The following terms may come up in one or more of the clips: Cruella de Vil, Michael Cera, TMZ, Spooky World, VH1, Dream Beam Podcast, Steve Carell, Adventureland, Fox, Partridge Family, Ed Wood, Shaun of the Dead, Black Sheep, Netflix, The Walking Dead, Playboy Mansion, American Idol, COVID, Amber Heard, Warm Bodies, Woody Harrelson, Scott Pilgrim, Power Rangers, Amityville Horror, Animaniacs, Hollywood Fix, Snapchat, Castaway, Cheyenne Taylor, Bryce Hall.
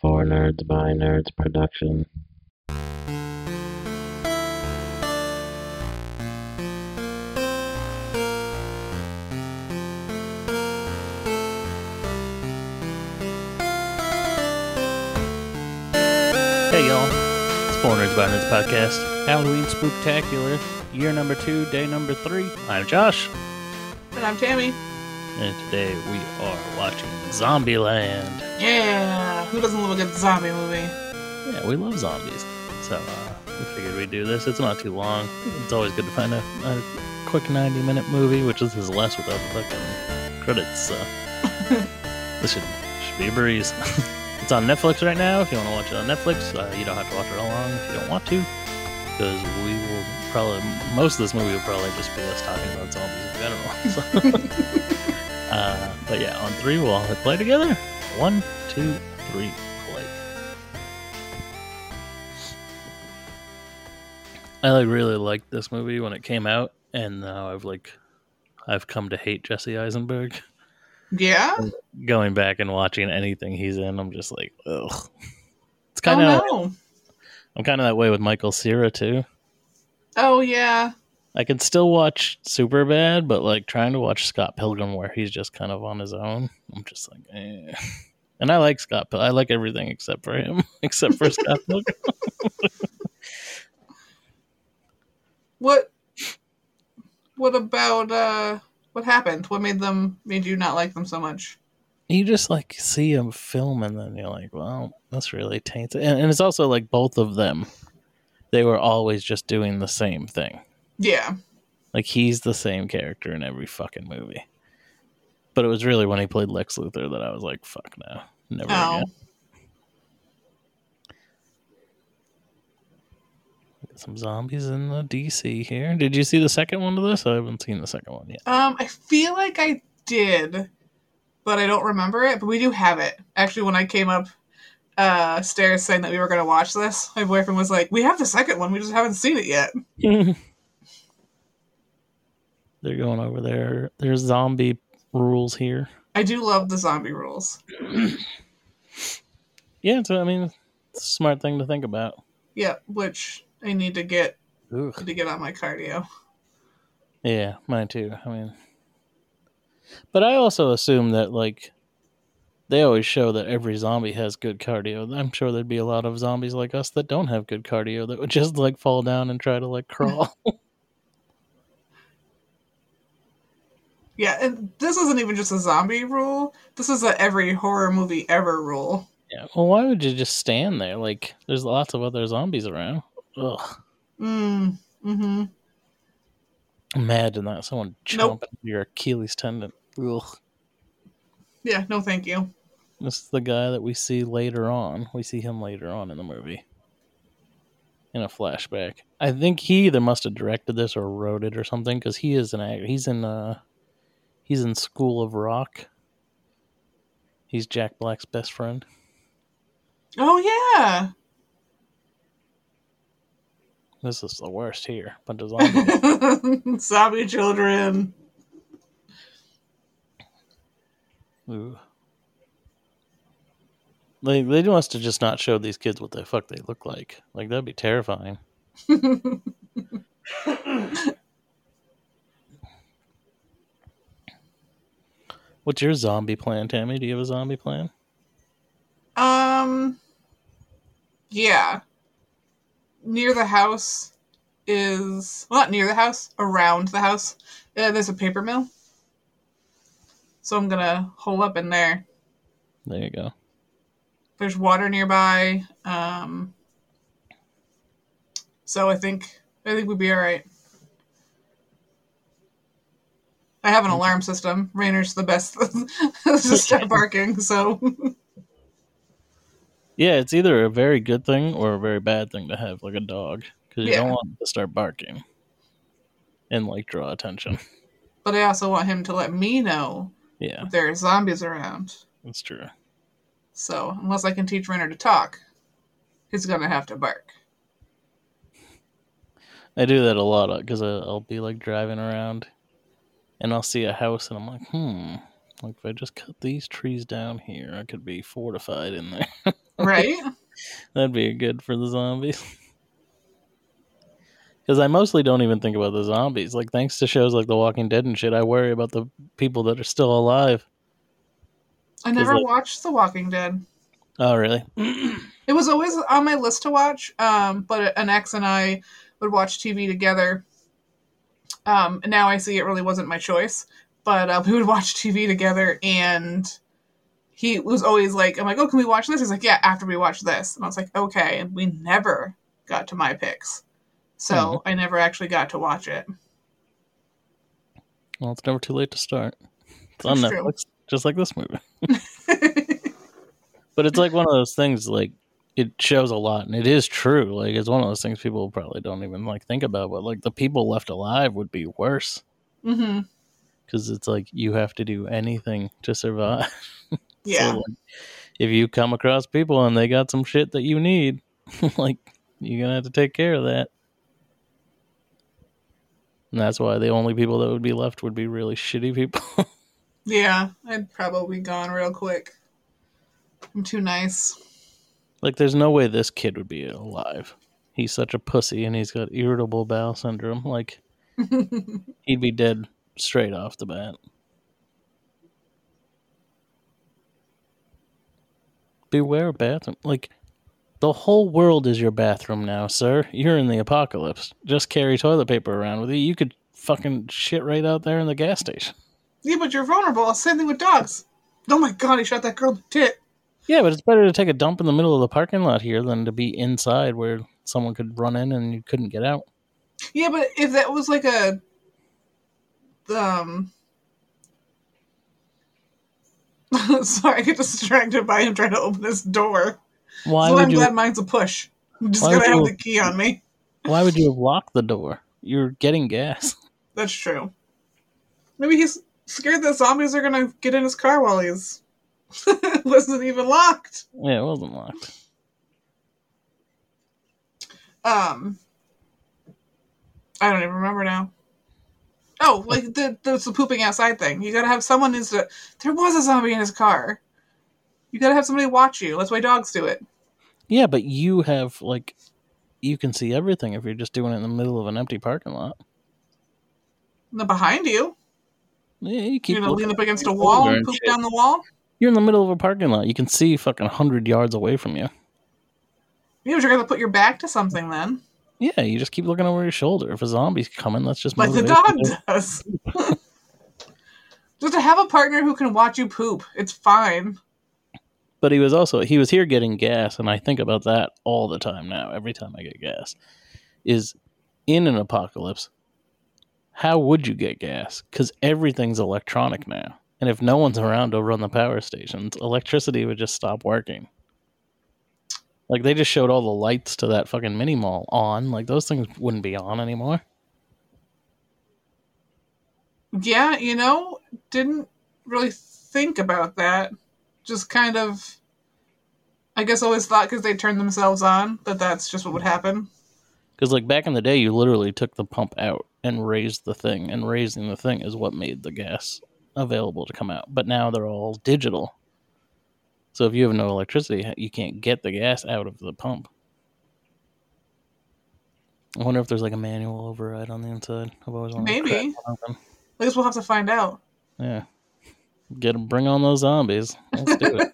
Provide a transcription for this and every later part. For Nerds by Nerds production. Hey y'all, it's For Nerds by Nerds podcast, Halloween Spooktacular, year number 2, day number 3. I'm Josh. And I'm Tammy. And today we are watching Zombieland. Yeah! Who doesn't love a good zombie movie? Yeah, we love zombies. So, we figured we'd do this. It's not too long. It's always good to find a quick 90-minute movie, which is his last without the fucking credits, so... this should be a breeze. It's on Netflix right now. If you want to watch it on Netflix, you don't have to watch it all along if you don't want to. Because we will probably... Most of this movie will probably just be us talking about zombies in general, so... but yeah, on 3, we'll all hit play together. 1, 2, 3, play. I really liked this movie when it came out, and now I've come to hate Jesse Eisenberg. Yeah? Going back and watching anything he's in, I'm just like, ugh. It's kind of... Oh, no. I'm kind of that way with Michael Cera, too. Oh, yeah. I can still watch Superbad, but like trying to watch Scott Pilgrim, where he's just kind of on his own, I'm just like, eh. And I like Scott. I like everything except for him, except for Scott Pilgrim. What about what happened? What made you not like them so much? You just like see a film, and then you're like, well, that's really tainted. And it's also like both of them, they were always just doing the same thing. Yeah. Like, he's the same character in every fucking movie. But it was really when he played Lex Luthor that I was like, fuck no. Never again. Got some zombies in the DC here. Did you see the second one to this? I haven't seen the second one yet. I feel like I did, but I don't remember it. But we do have it. Actually, when I came up stairs saying that we were going to watch this, my boyfriend was like, we have the second one. We just haven't seen it yet. They're going over there. There's zombie rules here. I do love the zombie rules. Yeah, so I mean, it's a smart thing to think about. Yeah, which I need to get on my cardio. Yeah, mine too. I mean, but I also assume that like they always show that every zombie has good cardio. I'm sure there'd be a lot of zombies like us that don't have good cardio that would just like fall down and try to like crawl. Yeah, and this isn't even just a zombie rule. This is a every horror movie ever rule. Yeah, well, why would you just stand there? Like, there's lots of other zombies around. Ugh. Mm-hmm. Imagine that. Someone chomping your Achilles tendon. Ugh. Yeah, no thank you. This is the guy that we see later on. We see him later on in the movie. In a flashback. I think he either must have directed this or wrote it or something, because he is an actor. He's in School of Rock. He's Jack Black's best friend. Oh, yeah. This is the worst here. Bunch of zombies. Zombie children. Ooh. They must have just not showed these kids what the fuck they look like. Like, that'd be terrifying. What's your zombie plan, Tammy? Do you have a zombie plan? Yeah. Near the house is... Well, not near the house. Around the house. There's a paper mill. So I'm going to hole up in there. There you go. There's water nearby. So I think we'd be all right. I have an alarm system. Rainer's the best to start barking, so... Yeah, it's either a very good thing or a very bad thing to have, like, a dog. Because you don't want him to start barking. And, like, draw attention. But I also want him to let me know if there are zombies around. That's true. So, unless I can teach Rainer to talk, he's going to have to bark. I do that a lot, because I'll be, like, driving around... And I'll see a house, and I'm like, Like, if I just cut these trees down here, I could be fortified in there. Right? That'd be good for the zombies. Because I mostly don't even think about the zombies. Like, thanks to shows like The Walking Dead and shit, I worry about the people that are still alive. I never watched The Walking Dead. Oh, really? It was always on my list to watch, but an ex and I would watch TV together. And now I see it really wasn't my choice, but we would watch TV together, and he was always like, I'm like, oh, can we watch this? He's like, yeah, after we watch this. And I was like, okay. And we never got to my picks. So I never actually got to watch it. Well, it's never too late to start. It's on Netflix, just like this movie. But it's like one of those things, like, it shows a lot, and it is true. Like, it's one of those things people probably don't even, like, think about, but, like, the people left alive would be worse. Mm-hmm. Because it's like, you have to do anything to survive. Yeah. So, like, if you come across people and they got some shit that you need, like, you're going to have to take care of that. And that's why the only people that would be left would be really shitty people. Yeah, I'd probably gone real quick. I'm too nice. Like, there's no way this kid would be alive. He's such a pussy, and he's got irritable bowel syndrome. Like, he'd be dead straight off the bat. Beware of bathroom. Like, the whole world is your bathroom now, sir. You're in the apocalypse. Just carry toilet paper around with you. You could fucking shit right out there in the gas station. Yeah, but you're vulnerable. Same thing with dogs. Oh my god, he shot that girl in the tit. Yeah, but it's better to take a dump in the middle of the parking lot here than to be inside where someone could run in and you couldn't get out. Yeah, but if that was like a... Sorry, I get distracted by him trying to open this door. I'm glad mine's a push. I'm just going to have the key on me. Why would you have locked the door? You're getting gas. That's true. Maybe he's scared that zombies are going to get in his car while he's... wasn't even locked. Yeah, it wasn't locked. I don't even remember now. Oh, like the pooping outside thing. You gotta have someone there was a zombie in his car. You gotta have somebody watch you. That's why dogs do it. Yeah, but you have, like, you can see everything if you're just doing it in the middle of an empty parking lot. And they're behind you. Yeah, you're gonna lean up against a wall and poop down the wall. You're in the middle of a parking lot. You can see fucking 100 yards away from you. Yeah, but you're going to put your back to something then. Yeah, you just keep looking over your shoulder. If a zombie's coming, let's just move. Like the dog does. Just to have a partner who can watch you poop. It's fine. But he was here getting gas, and I think about that all the time now, every time I get gas, is in an apocalypse, how would you get gas? Because everything's electronic now. And if no one's around to run the power stations, electricity would just stop working. Like, they just showed all the lights to that fucking mini mall on. Like, those things wouldn't be on anymore. Yeah, you know, didn't really think about that. Just kind of, I guess, always thought because they turned themselves on that that's just what would happen. Because, like, back in the day, you literally took the pump out and raised the thing. And raising the thing is what made the gas available to come out, but now they're all digital. So if you have no electricity, you can't get the gas out of the pump. I wonder if there's like a manual override on the inside. I've always wanted to crack one of them. I guess we'll have to find out. Yeah, bring on those zombies. Let's do it.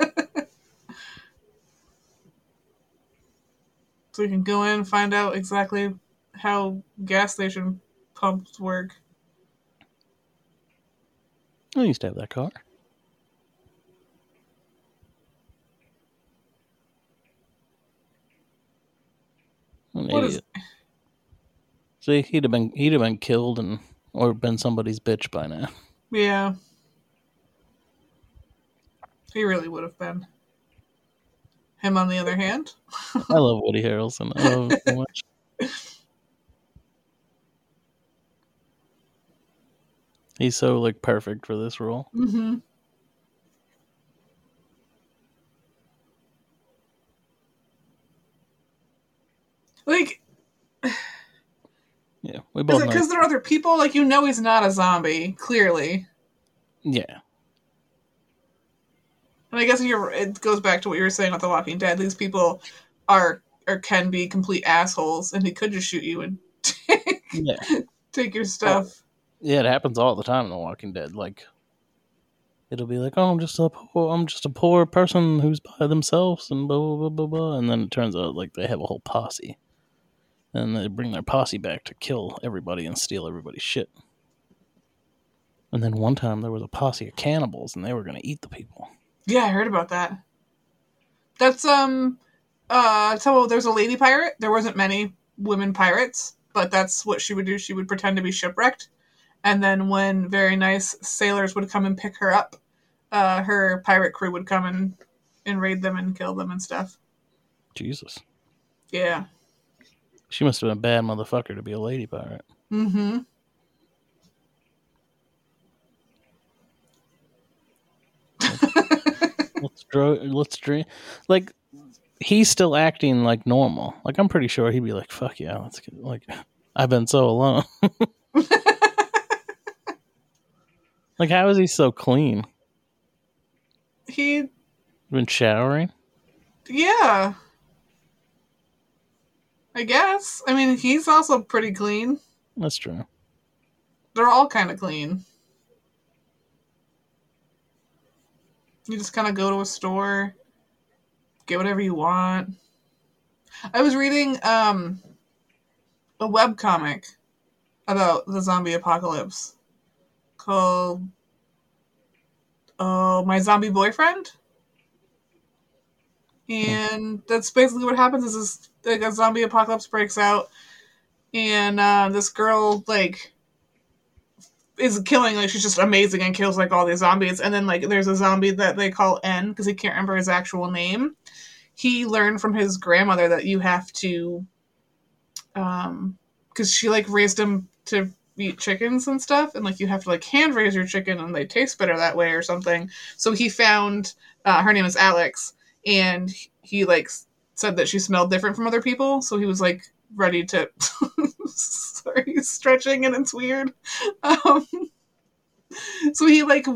So we can go in and find out exactly how gas station pumps work. I used to have that car. What an idiot. See, he'd have been killed or been somebody's bitch by now. Yeah. He really would have been. Him, on the other hand. I love Woody Harrelson. I love him so much. He's so, like, perfect for this role. Mm-hmm. Like, yeah, we both. Is it because there are other people? Like, you know, he's not a zombie, clearly. Yeah. And I guess it goes back to what you were saying about The Walking Dead. These people are or can be complete assholes, and they could just shoot you and take your stuff. Yeah, it happens all the time in The Walking Dead. Like, it'll be like, oh, I'm just a poor person who's by themselves, and blah blah blah blah blah. And then it turns out like they have a whole posse, and they bring their posse back to kill everybody and steal everybody's shit. And then one time there was a posse of cannibals, and they were going to eat the people. Yeah, I heard about that. That's so there's a lady pirate. There wasn't many women pirates, but that's what she would do. She would pretend to be shipwrecked, and then when very nice sailors would come and pick her up, her pirate crew would come and raid them and kill them and stuff. Jesus. Yeah. She must have been a bad motherfucker to be a lady pirate. Mm-hmm. Let's dream. Like, he's still acting like normal. Like, I'm pretty sure he'd be like, fuck yeah, let's get, like, I've been so alone. Like, how is he so clean? He's been showering? Yeah. I guess. I mean, he's also pretty clean. That's true. They're all kind of clean. You just kind of go to a store, get whatever you want. I was reading a webcomic about the zombie apocalypse called My Zombie Boyfriend. And that's basically what happens is this, like, a zombie apocalypse breaks out, and this girl, like, is killing, like, she's just amazing and kills, like, all these zombies. And then, like, there's a zombie that they call N because he can't remember his actual name. He learned from his grandmother that you have to, because she, like, raised him to eat chickens and stuff, and, like, you have to, like, hand raise your chicken and they taste better that way or something. So he found, her name is Alex, and he, like, said that she smelled different from other people. So he was, like, ready to... Sorry, stretching and it's weird. So he, like,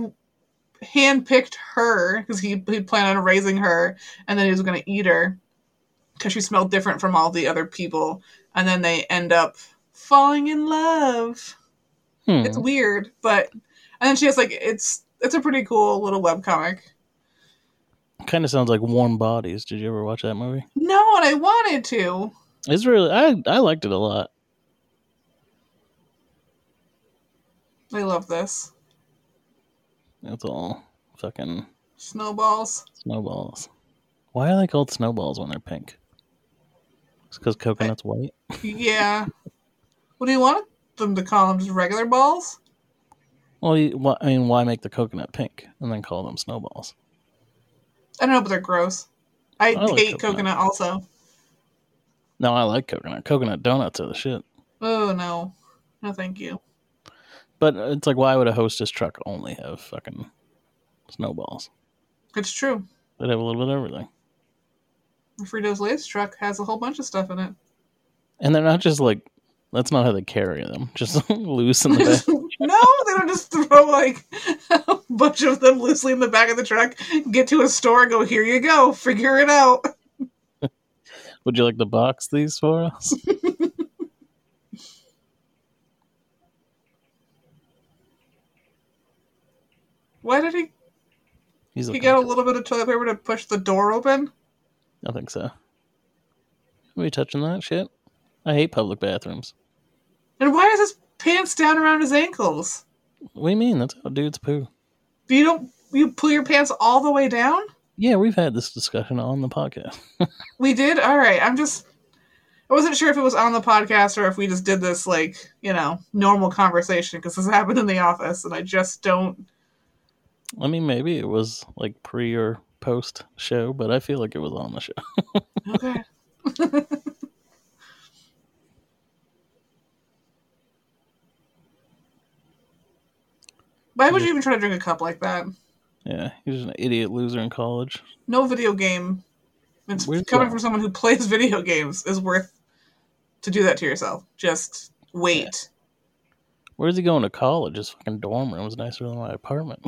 handpicked her because he planned on raising her, and then he was going to eat her because she smelled different from all the other people. And then they end up falling in love. It's weird, but and then she has, like, it's a pretty cool little webcomic. Kind of sounds like Warm Bodies. Did you ever watch that movie? No, and I wanted to. It's really I liked it a lot. I love this. It's all fucking... Snowballs. Why are they called snowballs when they're pink? It's because coconut's white? Yeah. What do you want them to call them? Just regular balls? Well, I mean, why make the coconut pink and then call them snowballs? I don't know, but they're gross. I like hate coconut also. No, I like coconut. Coconut donuts are the shit. Oh, no. No, thank you. But it's like, why would a Hostess truck only have fucking snowballs? It's true. They'd have a little bit of everything. The Fritos Lay's truck has a whole bunch of stuff in it. And they're not just like, that's not how they carry them. Just loose in the back. No, they don't just throw like a bunch of them loosely in the back of the truck, get to a store and go, here you go, figure it out. Would you like to box these for us? Why did he... He got a little bit of toilet paper to push the door open? I think so. Are we touching that shit? I hate public bathrooms. And why is his pants down around his ankles? What do you mean? That's how dudes poo. You pull your pants all the way down? Yeah, we've had this discussion on the podcast. We did? Alright, I wasn't sure if it was on the podcast or if we just did this, like, you know, normal conversation, because this happened in the office, and I just don't... I mean, maybe it was like pre or post show, but I feel like it was on the show. Okay. Why would you even try to drink a cup like that? Yeah, you're just an idiot loser in college. No video game. It's coming from someone who plays video games is worth to do that to yourself. Just wait. Yeah. Where's he going to college? His fucking dorm room is nicer than my apartment.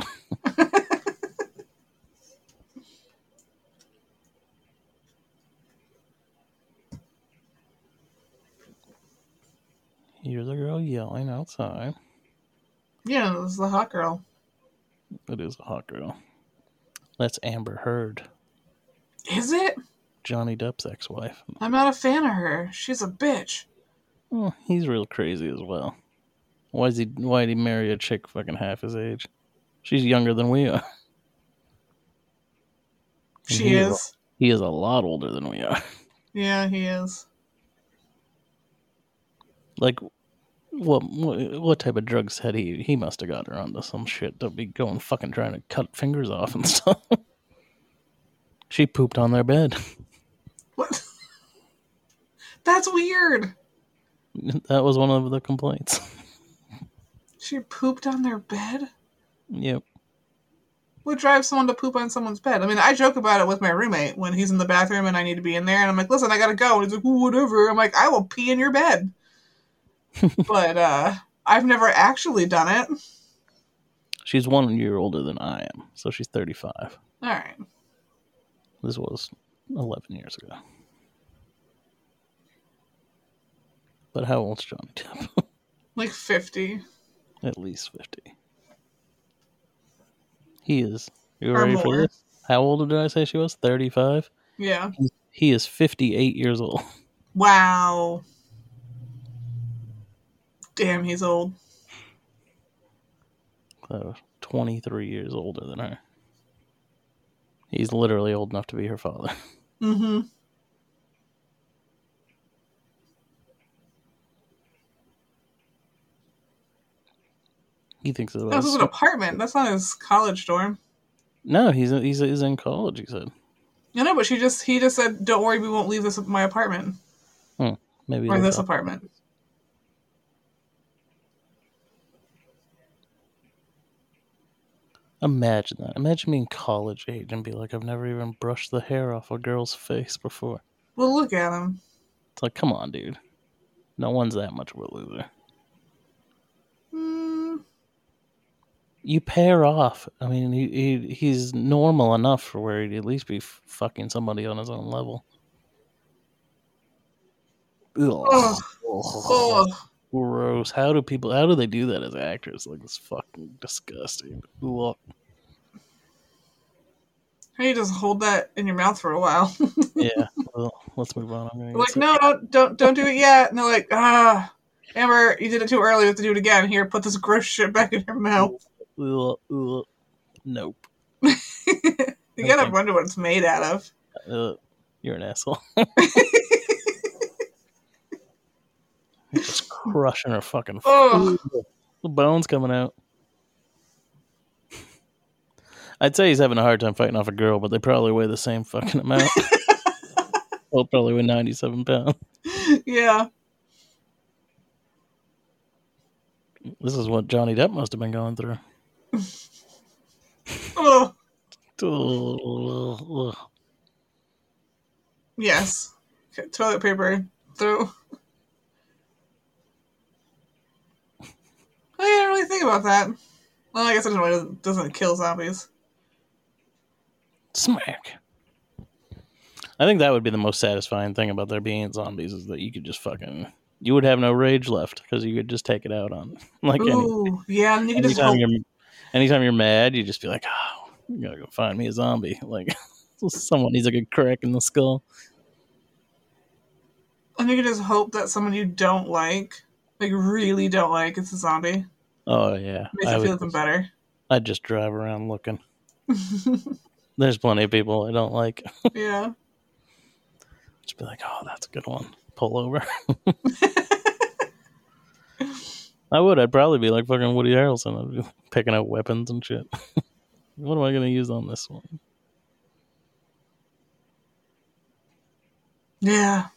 You're the girl yelling outside. Yeah, it was the hot girl. It is a hot girl. That's Amber Heard. Is it? Johnny Depp's ex-wife. I'm not a fan of her. She's a bitch. Well, he's real crazy as well. Why'd he marry a chick fucking half his age? She's younger than we are. She is. He is a lot older than we are. Yeah, he is. Like, what type of drugs had he? He must have got her onto some shit. They'll be going fucking trying to cut fingers off and stuff. She pooped on their bed. What? That's weird. That was one of the complaints. She pooped on their bed? Yep. What drives someone to poop on someone's bed? I mean, I joke about it with my roommate when he's in the bathroom and I need to be in there. And I'm like, listen, I got to go. And he's like, whatever. I'm like, I will pee in your bed. But I've never actually done it. She's 1 year older than I am. So she's 35. All right. This was 11 years ago. But how old's Johnny Depp? Like 50. At least 50. He is. You ready for this? How old did I say she was? 35? Yeah. He is 58 years old. Wow. Damn, he's old. So 23 years older than her. He's literally old enough to be her father. Mm-hmm. He thinks it's That was an apartment. That's not his college dorm. No, he's in college, he said. I know, but he just said, don't worry, we won't leave this my apartment. Maybe or this apartment. Imagine that. Imagine being college age and be like, I've never even brushed the hair off a girl's face before. Well, look at him. It's like, come on, dude. No one's that much of a loser. You pair off. I mean, he's normal enough for where he'd at least be fucking somebody on his own level. Ugh. Ugh. Gross. How do they do that as actors? Like, it's fucking disgusting. Ugh. How do you just hold that in your mouth for a while? Yeah. Well, let's move on. I'm like, no, don't do it yet. And they're like, Amber, you did it too early. We have to do it again. Here, put this gross shit back in your mouth. Nope. You gotta wonder what it's made out of. You're an asshole. Just crushing her fucking food. The bones coming out. I'd say he's having a hard time fighting off a girl, but they probably weigh the same fucking amount. Well, probably weigh 97 pounds. Yeah. This is what Johnny Depp must have been going through. Yes. Toilet paper. Through. I didn't really think about that. Well, I guess it doesn't kill zombies. Smack. I think that would be the most satisfying thing about there being zombies is that you could just fucking... You would have no rage left because you could just take it out on like anytime you're mad, you just be like, oh, you gotta go find me a zombie. Like someone needs like a crack in the skull. And you can just hope that someone you don't like really don't like, is a zombie. Oh yeah, makes you feel even better. I'd just drive around looking. There's plenty of people I don't like. Yeah, just be like, oh, that's a good one. Pull over. I'd probably be like fucking Woody Harrelson. I'd be picking out weapons and shit. What am I going to use on this one? Yeah.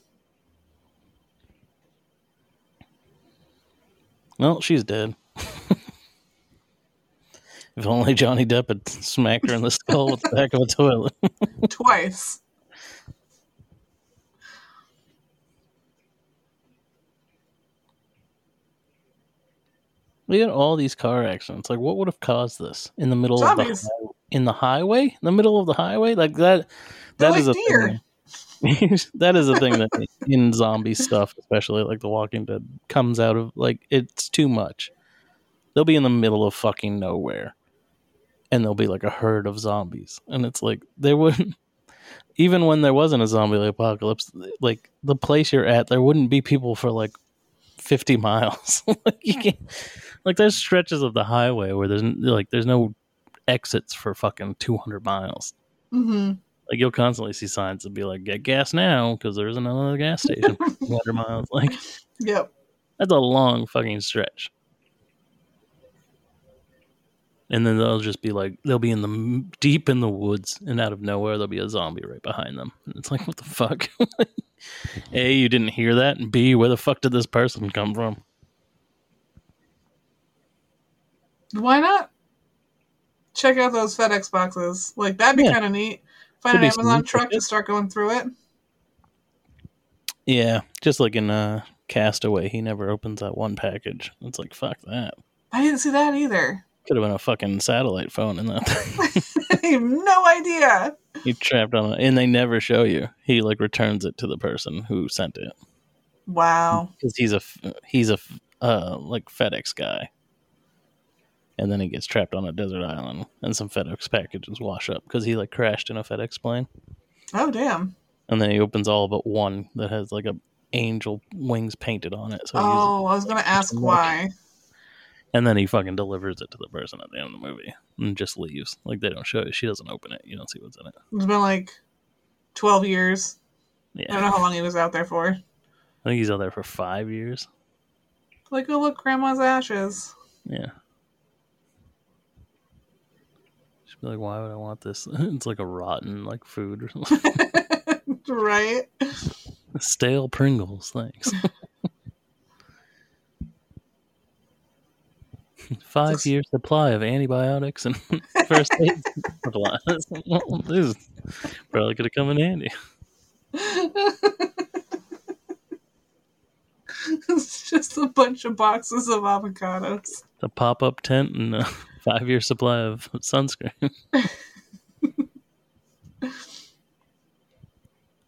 Well, she's dead. If only Johnny Depp had smacked her in the skull with the back of a toilet. Twice. We had all these car accidents. Like, what would have caused this in the middle of the highway? In the middle of the highway, like that. That is a deer. That is a thing that in zombie stuff, especially like The Walking Dead, comes out of, like, it's too much. They'll be in the middle of fucking nowhere, and there'll be like a herd of zombies, and it's like there wouldn't, even when there wasn't a zombie apocalypse, like the place you're at, there wouldn't be people for like 50 miles. Like, you can't, like, there's stretches of the highway where there's no exits for fucking 200 miles. Mm-hmm. Like, you'll constantly see signs that be like, get gas now because there isn't another gas station for 200 miles. Like, yep, that's a long fucking stretch. And then they'll just be like, they'll be in the deep in the woods, and out of nowhere there'll be a zombie right behind them. And it's like, what the fuck? A, you didn't hear that, and B, where the fuck did this person come from? Why not check out those FedEx boxes? Like, that'd be kind of neat. Find an Amazon truck to start going through it. Yeah, just like in Castaway, he never opens that one package. It's like, fuck that. I didn't see that either. Could have been a fucking satellite phone in that thing. I have no idea. He trapped on it, and they never show you. He like returns it to the person who sent it. Wow. Because he's a like FedEx guy, and then he gets trapped on a desert island, and some FedEx packages wash up because he like crashed in a FedEx plane. Oh damn! And then he opens all but one that has like a angel wings painted on it. So I was gonna ask why. And then he fucking delivers it to the person at the end of the movie and just leaves. Like, they don't show it. She doesn't open it. You don't see what's in it. It's been like 12 years. Yeah. I don't know how long he was out there for. I think he's out there for 5 years. Like, oh, look, Grandma's ashes. Yeah. She'd be like, why would I want this? It's like a rotten, like, food. Right? Stale Pringles, thanks. 5 year supply of antibiotics and first aid supplies. Well, this probably could have come in handy. It's just a bunch of boxes of avocados. A pop-up tent and a 5 year supply of sunscreen.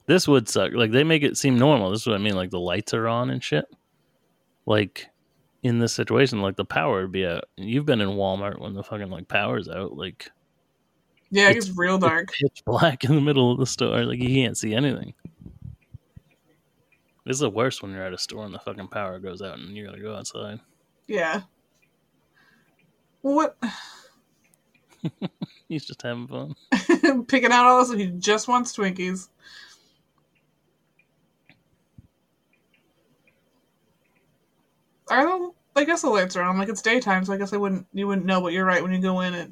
This would suck. Like, they make it seem normal. This is what I mean. Like, the lights are on and shit. Like, in this situation, like, the power would be out. You've been in Walmart when the fucking, like, power's out. Like, yeah, it's real dark. Pitch black in the middle of the store. Like, you can't see anything. This is the worst when you're at a store and the fucking power goes out and you gotta go outside. Yeah. What? He's just having fun. Picking out all this, and he just wants Twinkies. I guess the lights are on. Like, it's daytime, so I guess you wouldn't know, but you're right when you go in it.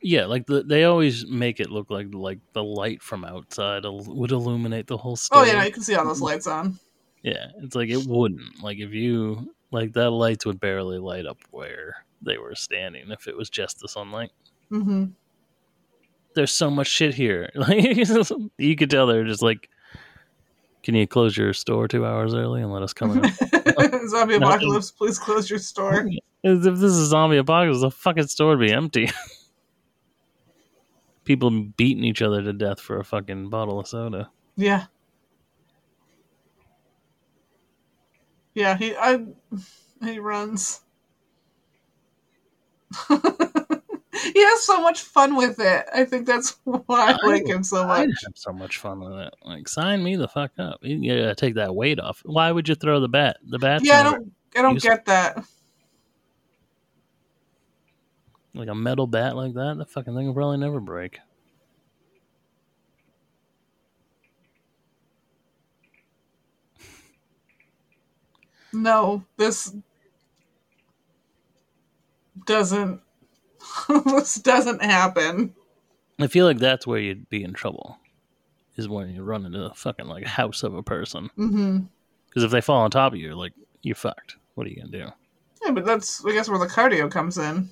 Yeah, like, they always make it look like the light from outside would illuminate the whole store. Oh yeah, you can see all those lights on. Yeah, it's like it wouldn't. Like, if you like that, lights would barely light up where they were standing if it was just the sunlight. Mm-hmm. There's so much shit here. Like, you could tell they're just like, can you close your store 2 hours early and let us come in? Zombie apocalypse, please close your store. If this is zombie apocalypse, the fucking store would be empty. People beating each other to death for a fucking bottle of soda. Yeah. Yeah, he runs. He has so much fun with it. I think that's why I like him so much. I have so much fun with it. Like, sign me the fuck up. You gotta take that weight off. Why would you throw the bat? The bat. Yeah, I don't get that. Like a metal bat like that, the fucking thing will probably never break. No, this doesn't. This doesn't happen. I feel like that's where you'd be in trouble, is when you run into the fucking, like, house of a person. Mm-hmm. Because if they fall on top of you, like, you're fucked. What are you gonna do? Yeah, but that's, I guess, where the cardio comes in.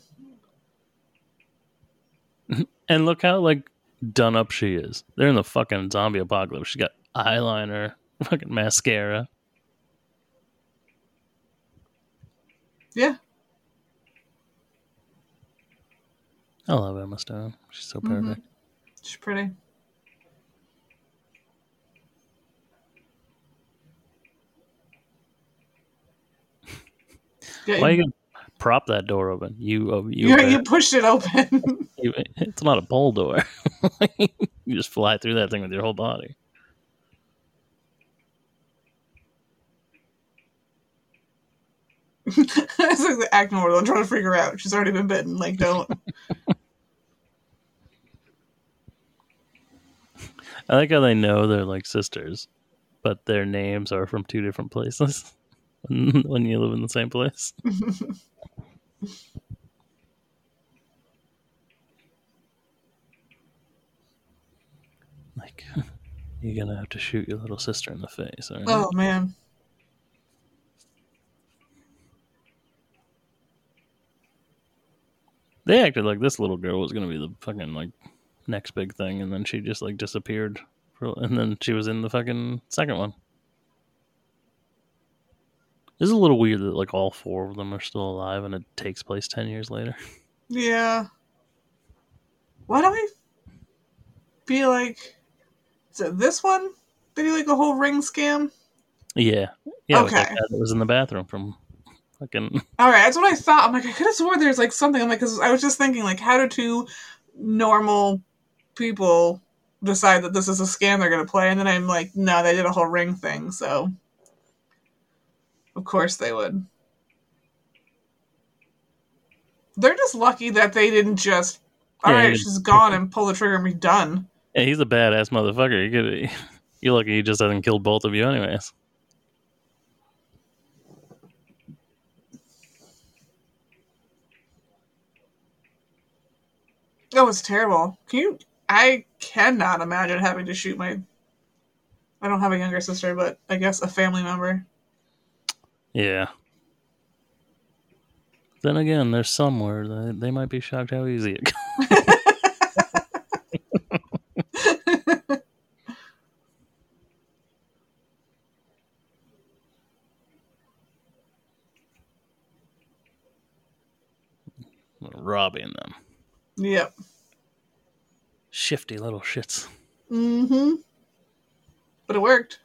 And look how, like, done up she is. They're in the fucking zombie apocalypse. She got eyeliner, fucking mascara. Yeah. I love Emma Stone. She's so perfect. Mm-hmm. She's pretty. Why are you going to prop that door open? You pushed it open. It's not a pole door. You just fly through that thing with your whole body. It's like the acting world. I'm trying to figure out. She's already been bitten. Like, don't. I like how they know they're like sisters, but their names are from two different places when you live in the same place. Like, you're going to have to shoot your little sister in the face. Right? Oh, man. They acted like this little girl was going to be the fucking, like, next big thing, and then she just, like, disappeared. And then she was in the fucking second one. It's a little weird that, like, all four of them are still alive, and it takes place 10 years later. Yeah. Why don't we be like... Is it this one? They do, like, a whole ring scam? Yeah. Yeah, okay. It was like that was in the bathroom from... Fucking... All right, that's what I thought. I'm like, I could have sworn there's like something. I'm like, because I was just thinking, like, how do two normal people decide that this is a scam they're going to play? And then I'm like, no, they did a whole ring thing, so of course they would. They're just lucky that they didn't just, she's gone and pull the trigger and be done. Yeah, he's a badass motherfucker. You're lucky he just hasn't killed both of you, anyways. That was terrible. I cannot imagine having to shoot my... I don't have a younger sister, but I guess a family member. Yeah. Then again, there's somewhere that they might be shocked how easy it goes. Robbing them. Yep. Shifty little shits. Mm-hmm. But it worked. I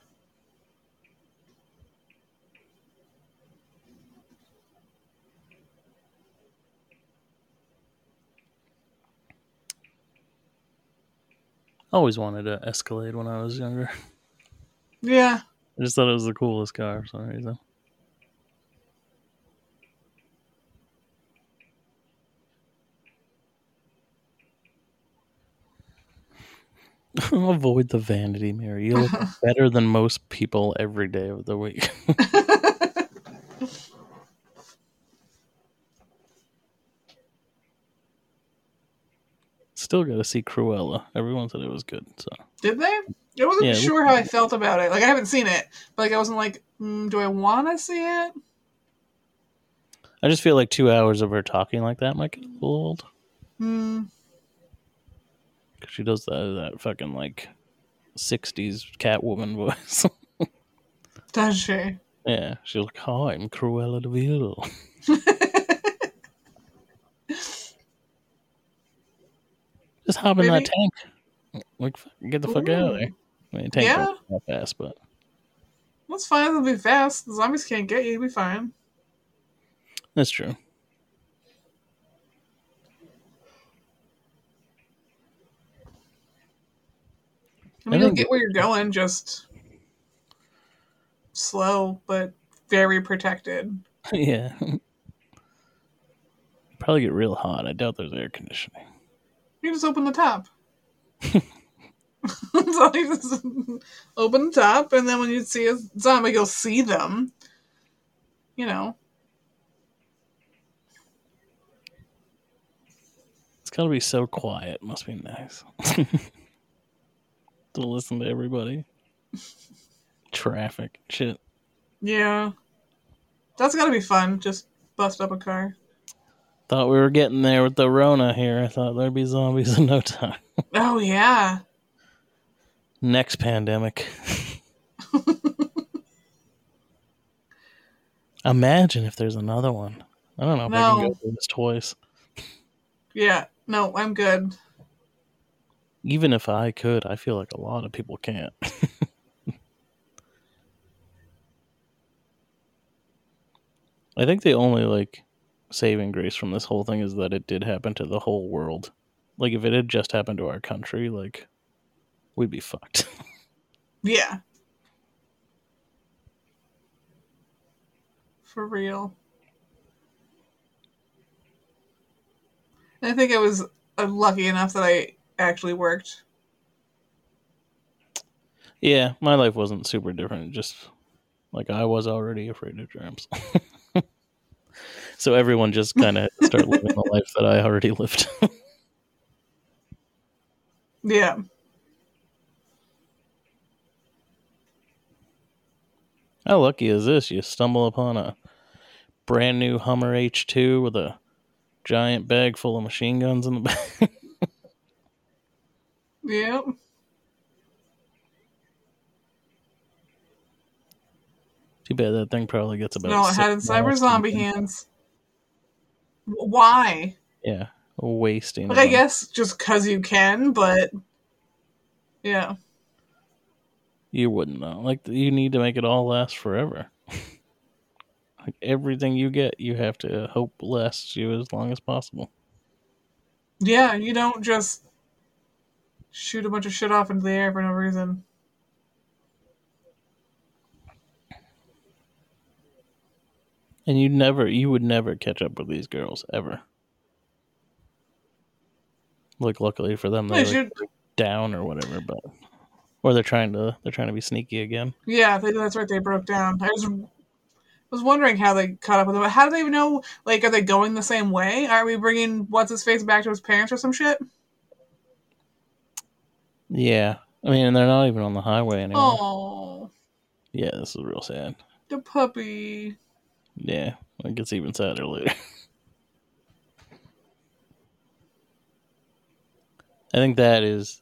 always wanted an Escalade when I was younger. Yeah. I just thought it was the coolest car for some reason. Avoid the vanity mirror. You look better than most people every day of the week. Still got to see Cruella. Everyone said it was good. So did they? I wasn't sure how I felt about it. Like, I haven't seen it, but like I wasn't like, do I want to see it? I just feel like 2 hours of her talking like that might get a little old. She does that fucking like 60s Catwoman voice. Does she? Yeah, she's like, hi, I'm Cruella de Vil. Just hop in that tank. Like, get the fuck out of there. I mean, tank won't be that fast, but that's fine. It'll be fast. The zombies can't get you. It'll be fine. That's true. I mean, you'll get where you're going, just slow, but very protected. Yeah. Probably get real hot. I doubt there's air conditioning. You just open the top. So you just open the top, and then when you see a zombie, you'll see them. You know. It's gotta be so quiet. Must be nice. To listen to everybody. Traffic. Shit. Yeah. That's gotta be fun. Just bust up a car. Thought we were getting there with the Rona here. I thought there'd be zombies in no time. Oh, yeah. Next pandemic. Imagine if there's another one. I don't know if I can go through this twice. Yeah. No, I'm good. Even if I could, I feel like a lot of people can't. I think the only like saving grace from this whole thing is that it did happen to the whole world. Like if it had just happened to our country, like we'd be fucked. Yeah. For real. I think I was lucky enough that I actually worked. Yeah, my life wasn't super different. Just like I was already afraid of germs. So everyone just kind of started living the life that I already lived. Yeah. How lucky is this? You stumble upon a brand new Hummer H2 with a giant bag full of machine guns in the back. Yep. Too bad that thing probably gets about... No, it had cyber zombie hands. Why? Yeah, wasting. Like, I guess just because you can, but... Yeah. You wouldn't know. Like, you need to make it all last forever. Like, everything you get, you have to hope lasts you as long as possible. Yeah, you don't just shoot a bunch of shit off into the air for no reason. And you would never catch up with these girls, ever. Like, luckily for them, they're like down or whatever, but... Or they're trying to be sneaky again. Yeah, that's right, they broke down. I was wondering how they caught up with them. How do they even know, like, are they going the same way? Are we bringing What's-His-Face back to his parents or some shit? Yeah. I mean, and they're not even on the highway anymore. Oh. Yeah, this is real sad. The puppy... Yeah, it gets even sadder later. I think that is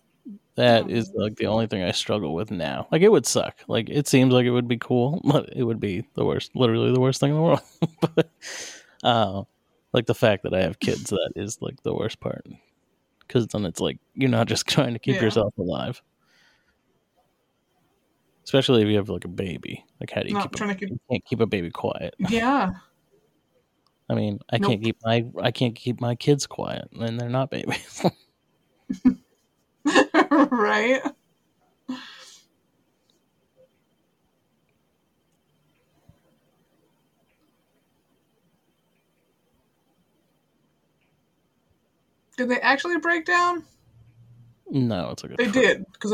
like the only thing I struggle with now. Like, it would suck. Like, it seems like it would be cool, but it would be the worst, literally the worst thing in the world. But, like the fact that I have kids, that is like the worst part. Because then it's like you're not just trying to keep yourself alive. Especially if you have like a baby. Like, how do you you can't keep a baby quiet? Yeah. I mean, I can't keep my kids quiet, and they're not babies. Right? Did they actually break down? No, it's a good... They did, because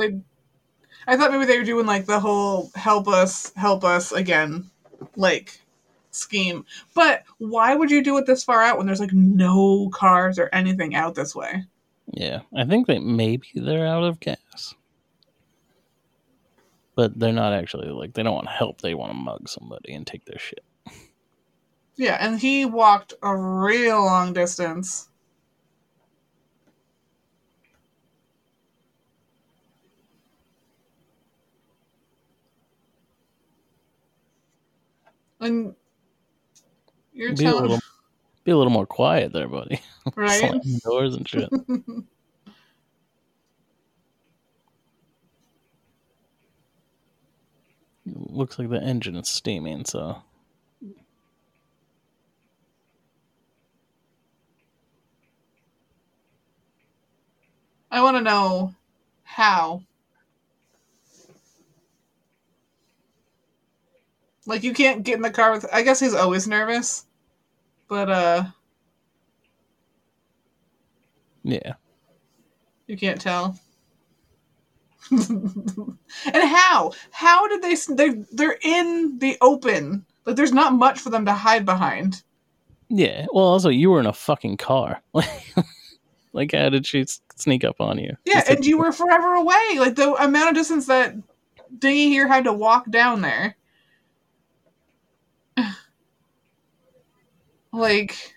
I thought maybe they were doing, like, the whole help us again, like, scheme. But why would you do it this far out when there's, like, no cars or anything out this way? Yeah, I think that maybe they're out of gas. But they're not actually, like, they don't want help. They want to mug somebody and take their shit. Yeah, and he walked a real long distance. And you're be a little more quiet there, buddy. Right? Slamming doors and shit. Looks like the engine is steaming, so... I want to know how. Like, you can't get in the car with... I guess he's always nervous, but, yeah. You can't tell. And how did they... They're in the open. Like, there's not much for them to hide behind. Yeah. Well, also, you were in a fucking car. Like, how did she sneak up on you? Yeah, and you were forever away. Like, the amount of distance that Dingy here had to walk down there. Like,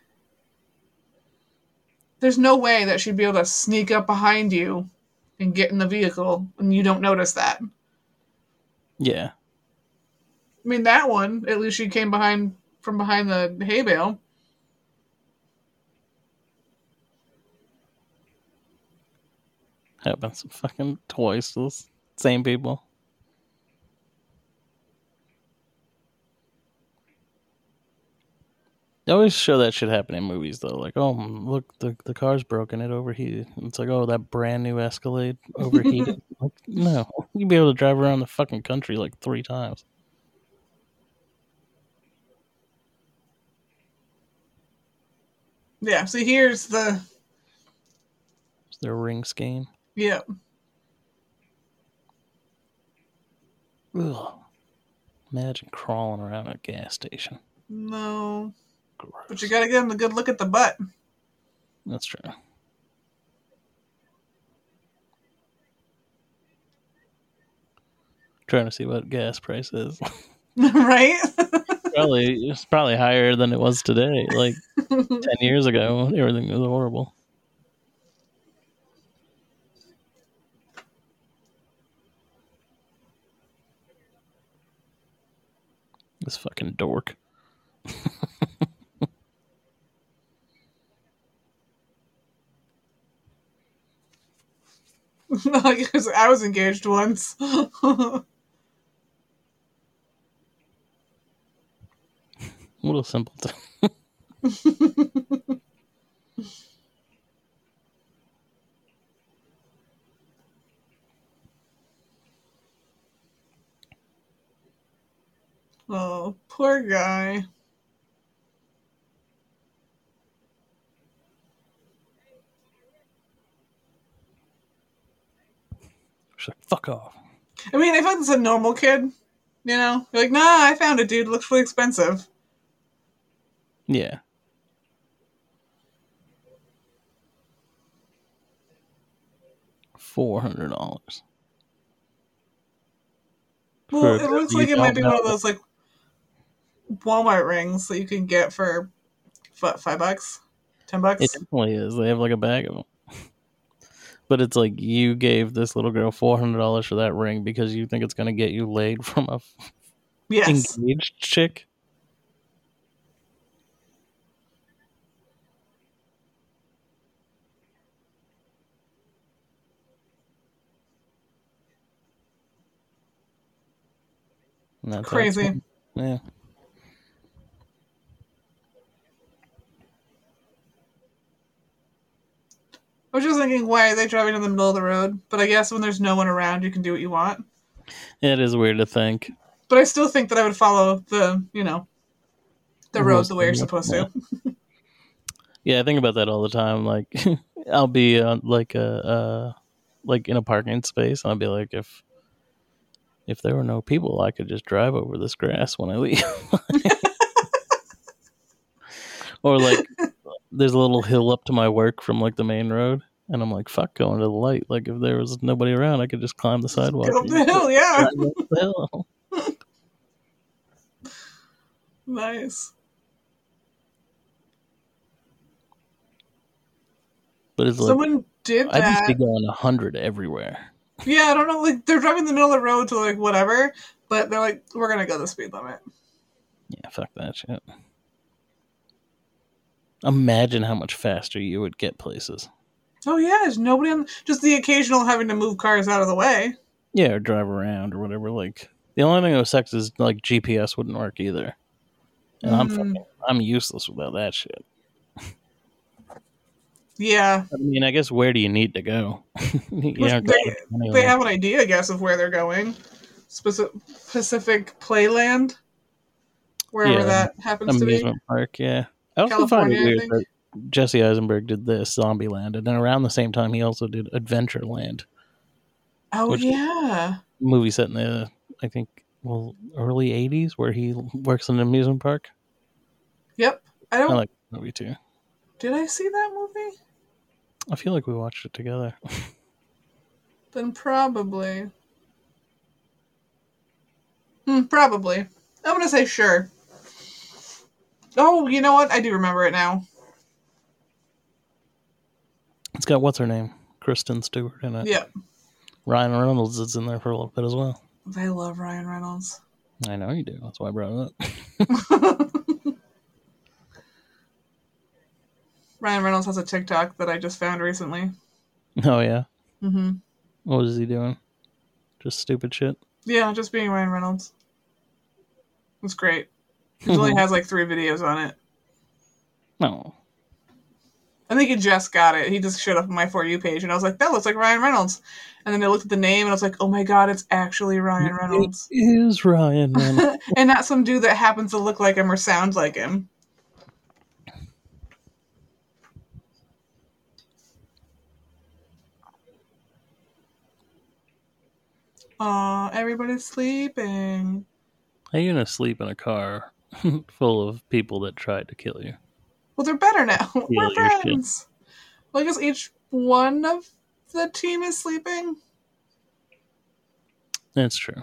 there's no way that she'd be able to sneak up behind you and get in the vehicle and you don't notice that. Yeah. I mean, that one, at least she came from behind the hay bale. Happens fucking twice to the same people. They always show that shit happen in movies, though. Like, oh, look, the car's broken. It overheated. It's like, oh, that brand new Escalade overheated. Like, no. You'd be able to drive around the fucking country like 3 times. Yeah, so here's the... It's their ring scheme. Yeah. Ugh. Imagine crawling around a gas station. No. Gross. But you gotta give him a good look at the butt. That's true. Trying to see what gas price is. Right? It's probably higher than it was today. Like 10 years ago, everything was horrible. This fucking dork. I was engaged once. What a simpleton. Oh, poor guy. She's like, fuck off. I mean, I feel like it's a normal kid, you know? You're like, nah, I found it, dude. It looks really expensive. Yeah. $400. Well, it looks like it might be one of those, like, Walmart rings that you can get for, what, $5? $10? It definitely is. They have, like, a bag of them. But it's like, you gave this little girl $400 for that ring because you think it's going to get you laid from a engaged chick? Crazy. Yeah. I was just thinking, why are they driving in the middle of the road? But I guess when there's no one around, you can do what you want. It is weird to think. But I still think that I would follow the road the way you're supposed to. Yeah, I think about that all the time. Like, I'll be like in a parking space, and I'll be like, if there were no people, I could just drive over this grass when I leave. Or like, there's a little hill up to my work from like the main road, and I'm like, fuck going to the light. Like, if there was nobody around, I could just climb the sidewalk. Go up the hill, yeah. The hill. Nice. But it's like, someone did that. I'd just be going 100 everywhere. Yeah, I don't know. Like, they're driving in the middle of the road to, like, whatever, but they're like, we're going to go the speed limit. Yeah, fuck that shit. Imagine how much faster you would get places. Oh, yeah. There's nobody on... Just the occasional having to move cars out of the way. Yeah, or drive around or whatever. Like, the only thing that sucks is, like, GPS wouldn't work either. And I'm useless without that shit. Yeah. I mean, I guess where do you need to go? They have an idea, I guess, of where they're going. Pacific Playland. Wherever that happens to be. Amusement park, yeah. I also find it weird that Jesse Eisenberg did this, Zombieland, and then around the same time he also did Adventureland. Oh, yeah. Movie set in the, I think, early 80s where he works in an amusement park. Yep. I like that movie, too. Did I see that movie? I feel like we watched it together. Then probably. Probably. I'm going to say sure. Oh, you know what? I do remember it now. It's got what's her name? Kristen Stewart in it. Yep. Ryan Reynolds is in there for a little bit as well. They love Ryan Reynolds. I know you do. That's why I brought it up. Ryan Reynolds has a TikTok that I just found recently. Oh, yeah? Mm-hmm. What is he doing? Just stupid shit? Yeah, just being Ryan Reynolds. It's great. He only has, like, 3 videos on it. No. I think he just got it. He just showed up on my For You page, and I was like, that looks like Ryan Reynolds. And then I looked at the name, and I was like, oh my god, it's actually Ryan Reynolds. It is Ryan Reynolds. And not some dude that happens to look like him or sound like him. Aw, everybody's sleeping. How are you going to sleep in a car full of people that tried to kill you? Well, they're better now. Yeah, we're friends. Well, I guess each one of the team is sleeping. That's true.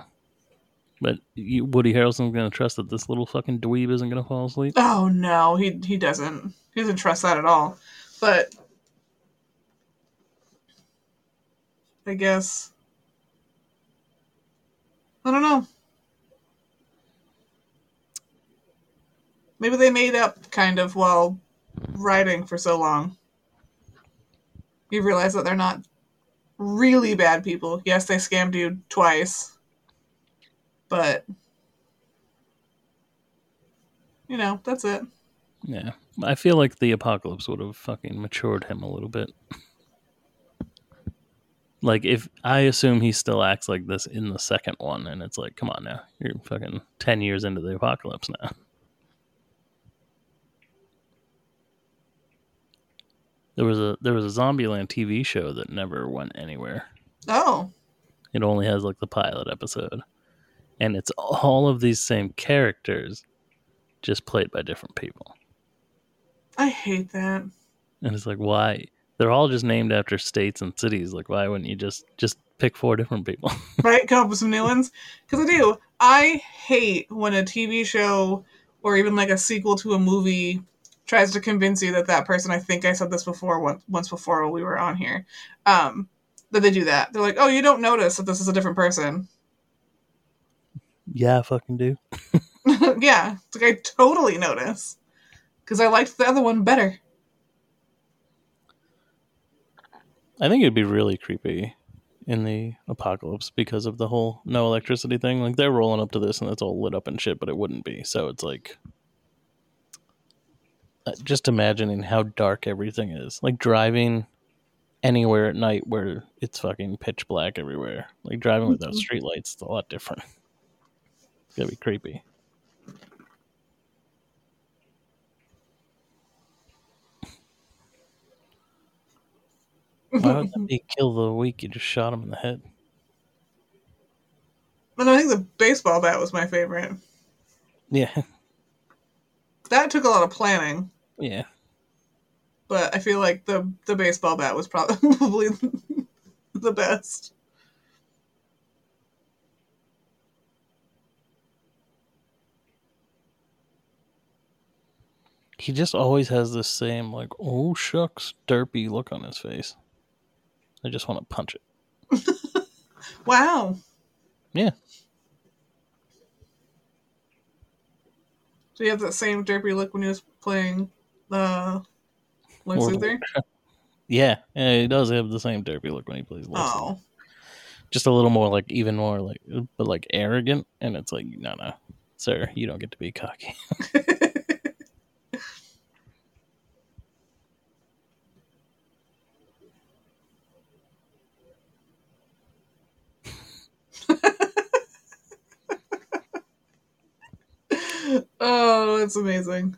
But Woody Harrelson's going to trust that this little fucking dweeb isn't going to fall asleep? Oh, no. He doesn't. He doesn't trust that at all. But I guess I don't know. Maybe they made up, kind of, while writing for so long. You realize that they're not really bad people. Yes, they scammed you twice. But, you know, that's it. Yeah. I feel like the apocalypse would have fucking matured him a little bit. Like, if I assume he still acts like this in the second one, and it's like, come on now, you're fucking 10 years into the apocalypse now. There was a Zombieland TV show that never went anywhere. Oh. It only has like the pilot episode, and it's all of these same characters, just played by different people. I hate that. And it's like, why? They're all just named after states and cities. Like, why wouldn't you just pick four different people? Right? Come up with some new ones? Because I do. I hate when a TV show or even like a sequel to a movie tries to convince you that person, I think I said this before once before when we were on here, that they do that. They're like, oh, you don't notice that this is a different person. Yeah, I fucking do. Yeah. It's like, I totally notice. Because I liked the other one better. I think it'd be really creepy in the apocalypse because of the whole no electricity thing. Like, they're rolling up to this and it's all lit up and shit, but it wouldn't be. So it's like, just imagining how dark everything is. Like, driving anywhere at night where it's fucking pitch black everywhere. Like, driving without streetlights, it's a lot different. It's gonna be creepy. Why would that be kill the week? You just shot him in the head. Well, I think the baseball bat was my favorite. Yeah. That took a lot of planning. Yeah. But I feel like the baseball bat was probably the best. He just always has this same, like, oh, shucks, derpy look on his face. I just want to punch it. Wow. Yeah. So he had that same derpy look when he was playing Lex Luthor? Yeah, he does have the same derpy look when he plays Lex Luthor. Oh. Just a little more, like, even more, like, but, like, arrogant. And it's like, no, sir, you don't get to be cocky. Oh, that's amazing.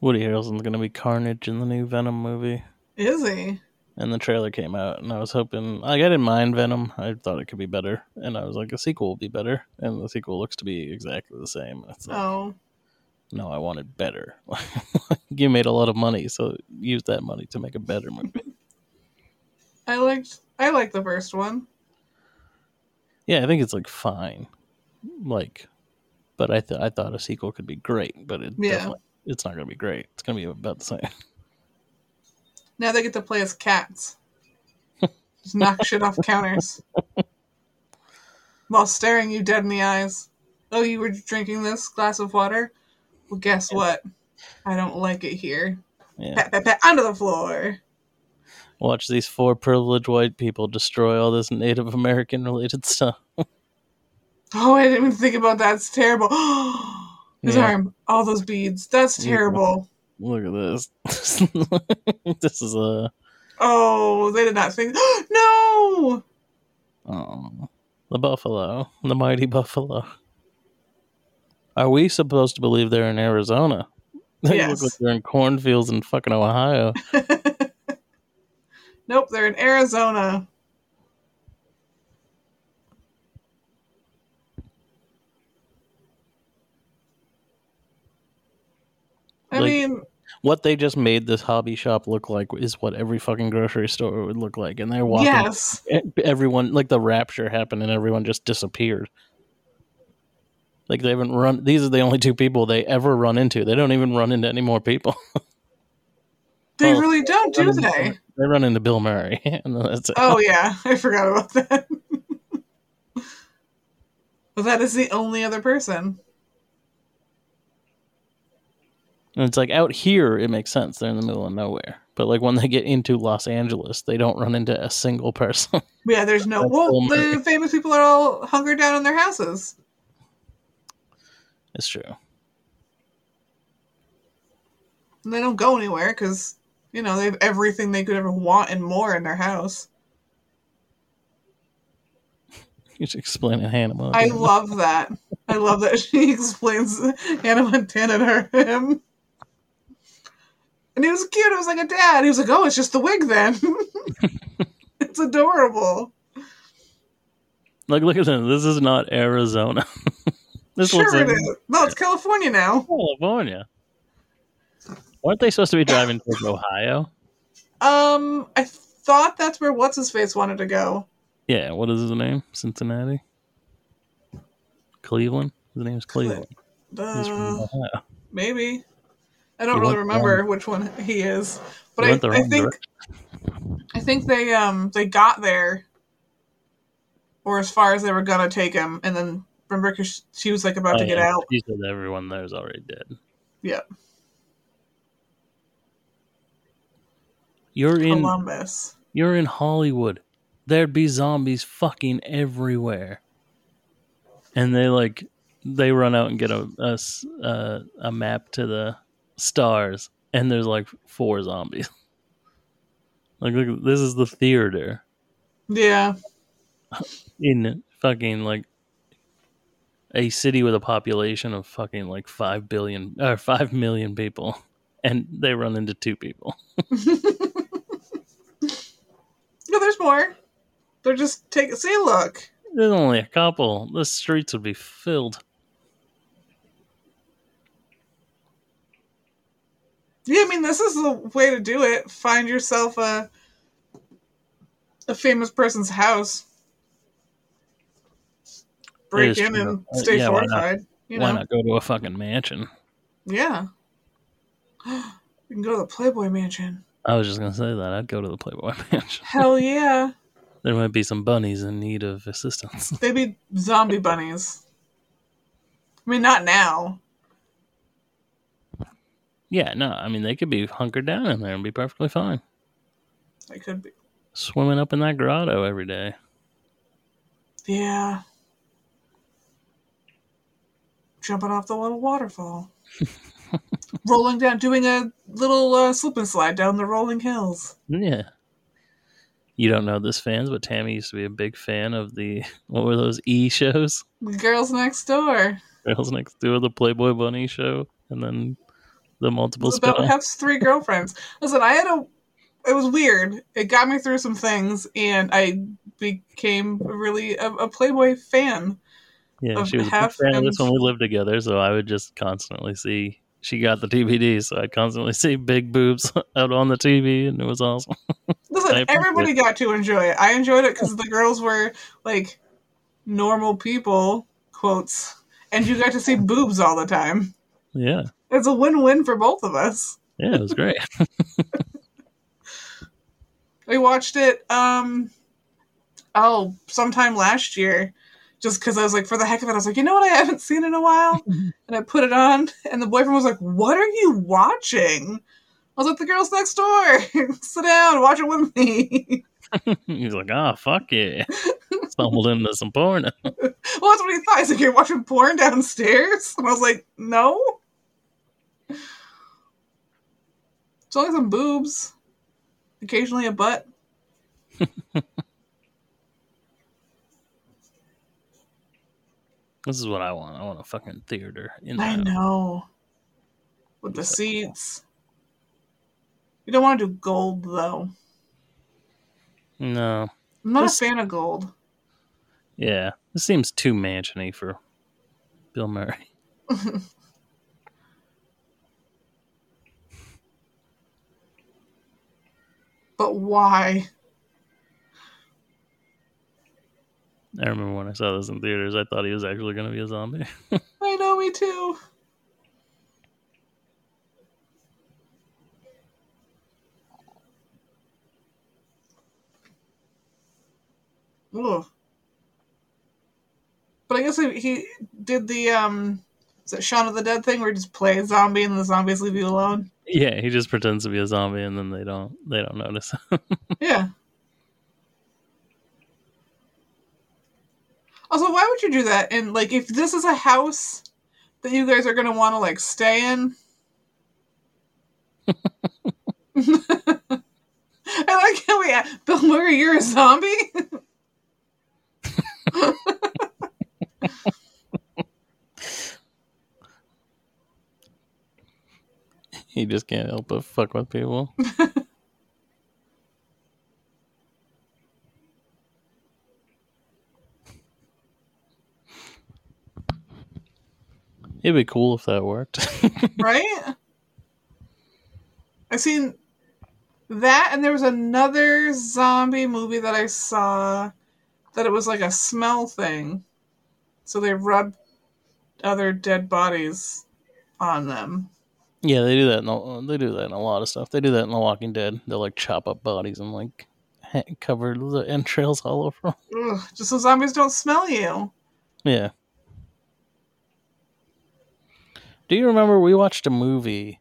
Woody Harrelson's going to be Carnage in the new Venom movie. Is he? And the trailer came out, and I was hoping, like, I didn't mind Venom. I thought it could be better. And I was like, a sequel will be better. And the sequel looks to be exactly the same. It's like, oh. No, I wanted better. You made a lot of money, so use that money to make a better movie. I liked the first one. Yeah, I think it's like fine, like, but I thought a sequel could be great, but definitely, it's not going to be great. It's going to be about the same. Now they get to play as cats, just knock shit off counters while staring you dead in the eyes. Oh, you were drinking this glass of water? Well, guess what? I don't like it here. Yeah. Pat, under the floor. Watch these four privileged white people destroy all this Native American related stuff. Oh, I didn't even think about that. It's terrible. his arm, all those beads. That's terrible. Look at this. This is a... Oh, they did not think... No! Oh, the buffalo. The mighty buffalo. Are we supposed to believe they're in Arizona? They look like they're in cornfields in fucking Ohio. Nope, they're in Arizona. I mean... What they just made this hobby shop look like is what every fucking grocery store would look like. And they're walking. Yes. Everyone, like the rapture happened and everyone just disappeared. Like they haven't run. These are the only two people they ever run into. They don't even run into any more people. They really don't, do they? They run into Bill Murray. And that's it. Oh, yeah. I forgot about that. Well, that is the only other person. And it's like out here, it makes sense. They're in the middle of nowhere. But like when they get into Los Angeles, they don't run into a single person. Yeah, there's no... Well, the famous people are all hunkered down in their houses. It's true. And they don't go anywhere because, you know, they have everything they could ever want and more in their house. She's explaining Hannah Montana. I love that. I love that she explains Hannah Montana to him. And he was cute. I was like a dad. He was like, oh, it's just the wig then. It's adorable. Like, look at this. This is not Arizona. This sure looks like it is. No, it's California now. California. Weren't they supposed to be driving towards Ohio? I thought that's where What's-His-Face wanted to go. Yeah, what is his name? Cincinnati? Cleveland? His name is Cleveland. He's from Ohio. Maybe. I don't really remember which one he is. But I think they got there, or as far as they were going to take him, and then remember because she was like about to get out. She said everyone there is already dead. Yeah. You're in Columbus. You're in Hollywood. There'd be zombies fucking everywhere. And they run out and get a map to the stars. And there's like 4 zombies. Like, look, this is the theater. Yeah. In fucking like a city with a population of fucking like 5 billion or 5 million people. And they run into 2 people. No, there's more. They're just taking... See, look. There's only a couple. The streets would be filled. Yeah, I mean, this is the way to do it. Find yourself a famous person's house. Break in and stay fortified. Why not go to a fucking mansion? Yeah. We can go to the Playboy Mansion. I was just going to say that. I'd go to the Playboy Mansion. Hell yeah. There might be some bunnies in need of assistance. They'd be zombie bunnies. I mean, not now. Yeah, no. I mean, they could be hunkered down in there and be perfectly fine. They could be. Swimming up in that grotto every day. Yeah. Jumping off the little waterfall. Rolling down, doing a little slip and slide down the rolling hills. Yeah. You don't know this, fans, but Tammy used to be a big fan of the... What were those E shows? Girls Next Door. Girls Next Door, the Playboy Bunny show, and then the multiple spin. About Hef's 3 girlfriends. Listen, I had It was weird. It got me through some things, and I became really a Playboy fan. Yeah, she was a fan of this when we lived together, so I would just constantly see... She got the DVD, so I constantly see big boobs out on the TV, and it was awesome. Listen, everybody got to enjoy it. I enjoyed it because the girls were, like, normal people, quotes, and you got to see boobs all the time. Yeah. It's a win-win for both of us. Yeah, it was great. We watched it, sometime last year. Just because I was like, for the heck of it, I was like, you know what I haven't seen in a while? And I put it on, and the boyfriend was like, what are you watching? I was like, The Girls Next Door. Sit down, watch it with me. He's like, fuck yeah. stumbled into some porn. Well, that's what he thought. He's like, you're watching porn downstairs? And I was like, no. It's only some boobs. Occasionally a butt. This is what I want. I want a fucking theater. I know. With the seats. You don't want to do gold, though. No. I'm not a fan of gold. Yeah. This seems too mansion-y for Bill Murray. But why? I remember when I saw this in theaters, I thought he was actually going to be a zombie. I know, me too. Ugh. But I guess he did the, is that Shaun of the Dead thing where you just play a zombie and the zombies leave you alone? Yeah, he just pretends to be a zombie and then they don't notice. Yeah. Also, why would you do that? And, like, if this is a house that you guys are going to want to, like, stay in. I like how we Bill Murray, you're a zombie? He just can't help but fuck with people. It'd be cool if that worked. Right? I've seen that, and there was another zombie movie that I saw that it was like a smell thing. So they rubbed other dead bodies on them. Yeah, they do that. They do that in a lot of stuff. They do that in The Walking Dead. They'll like chop up bodies and like cover the entrails all over them. Ugh, just so zombies don't smell you. Yeah. Do you remember we watched a movie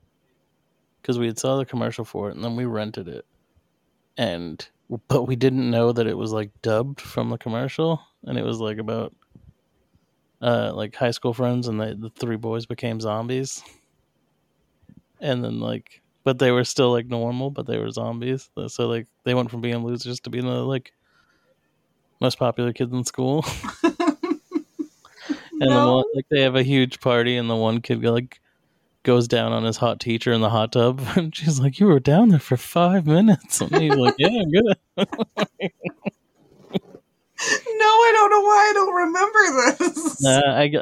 because we had saw the commercial for it and then we rented it, but we didn't know that it was like dubbed from the commercial, and it was like about like high school friends and the three boys became zombies, and then like but they were still like normal, but they were zombies, so like they went from being losers to being the like most popular kids in school. And no. Then one, like they have a huge party, and the one kid like goes down on his hot teacher in the hot tub, and she's like, "You were down there for 5 minutes," and he's like, "Yeah, I'm good." No, I don't know why I don't remember this.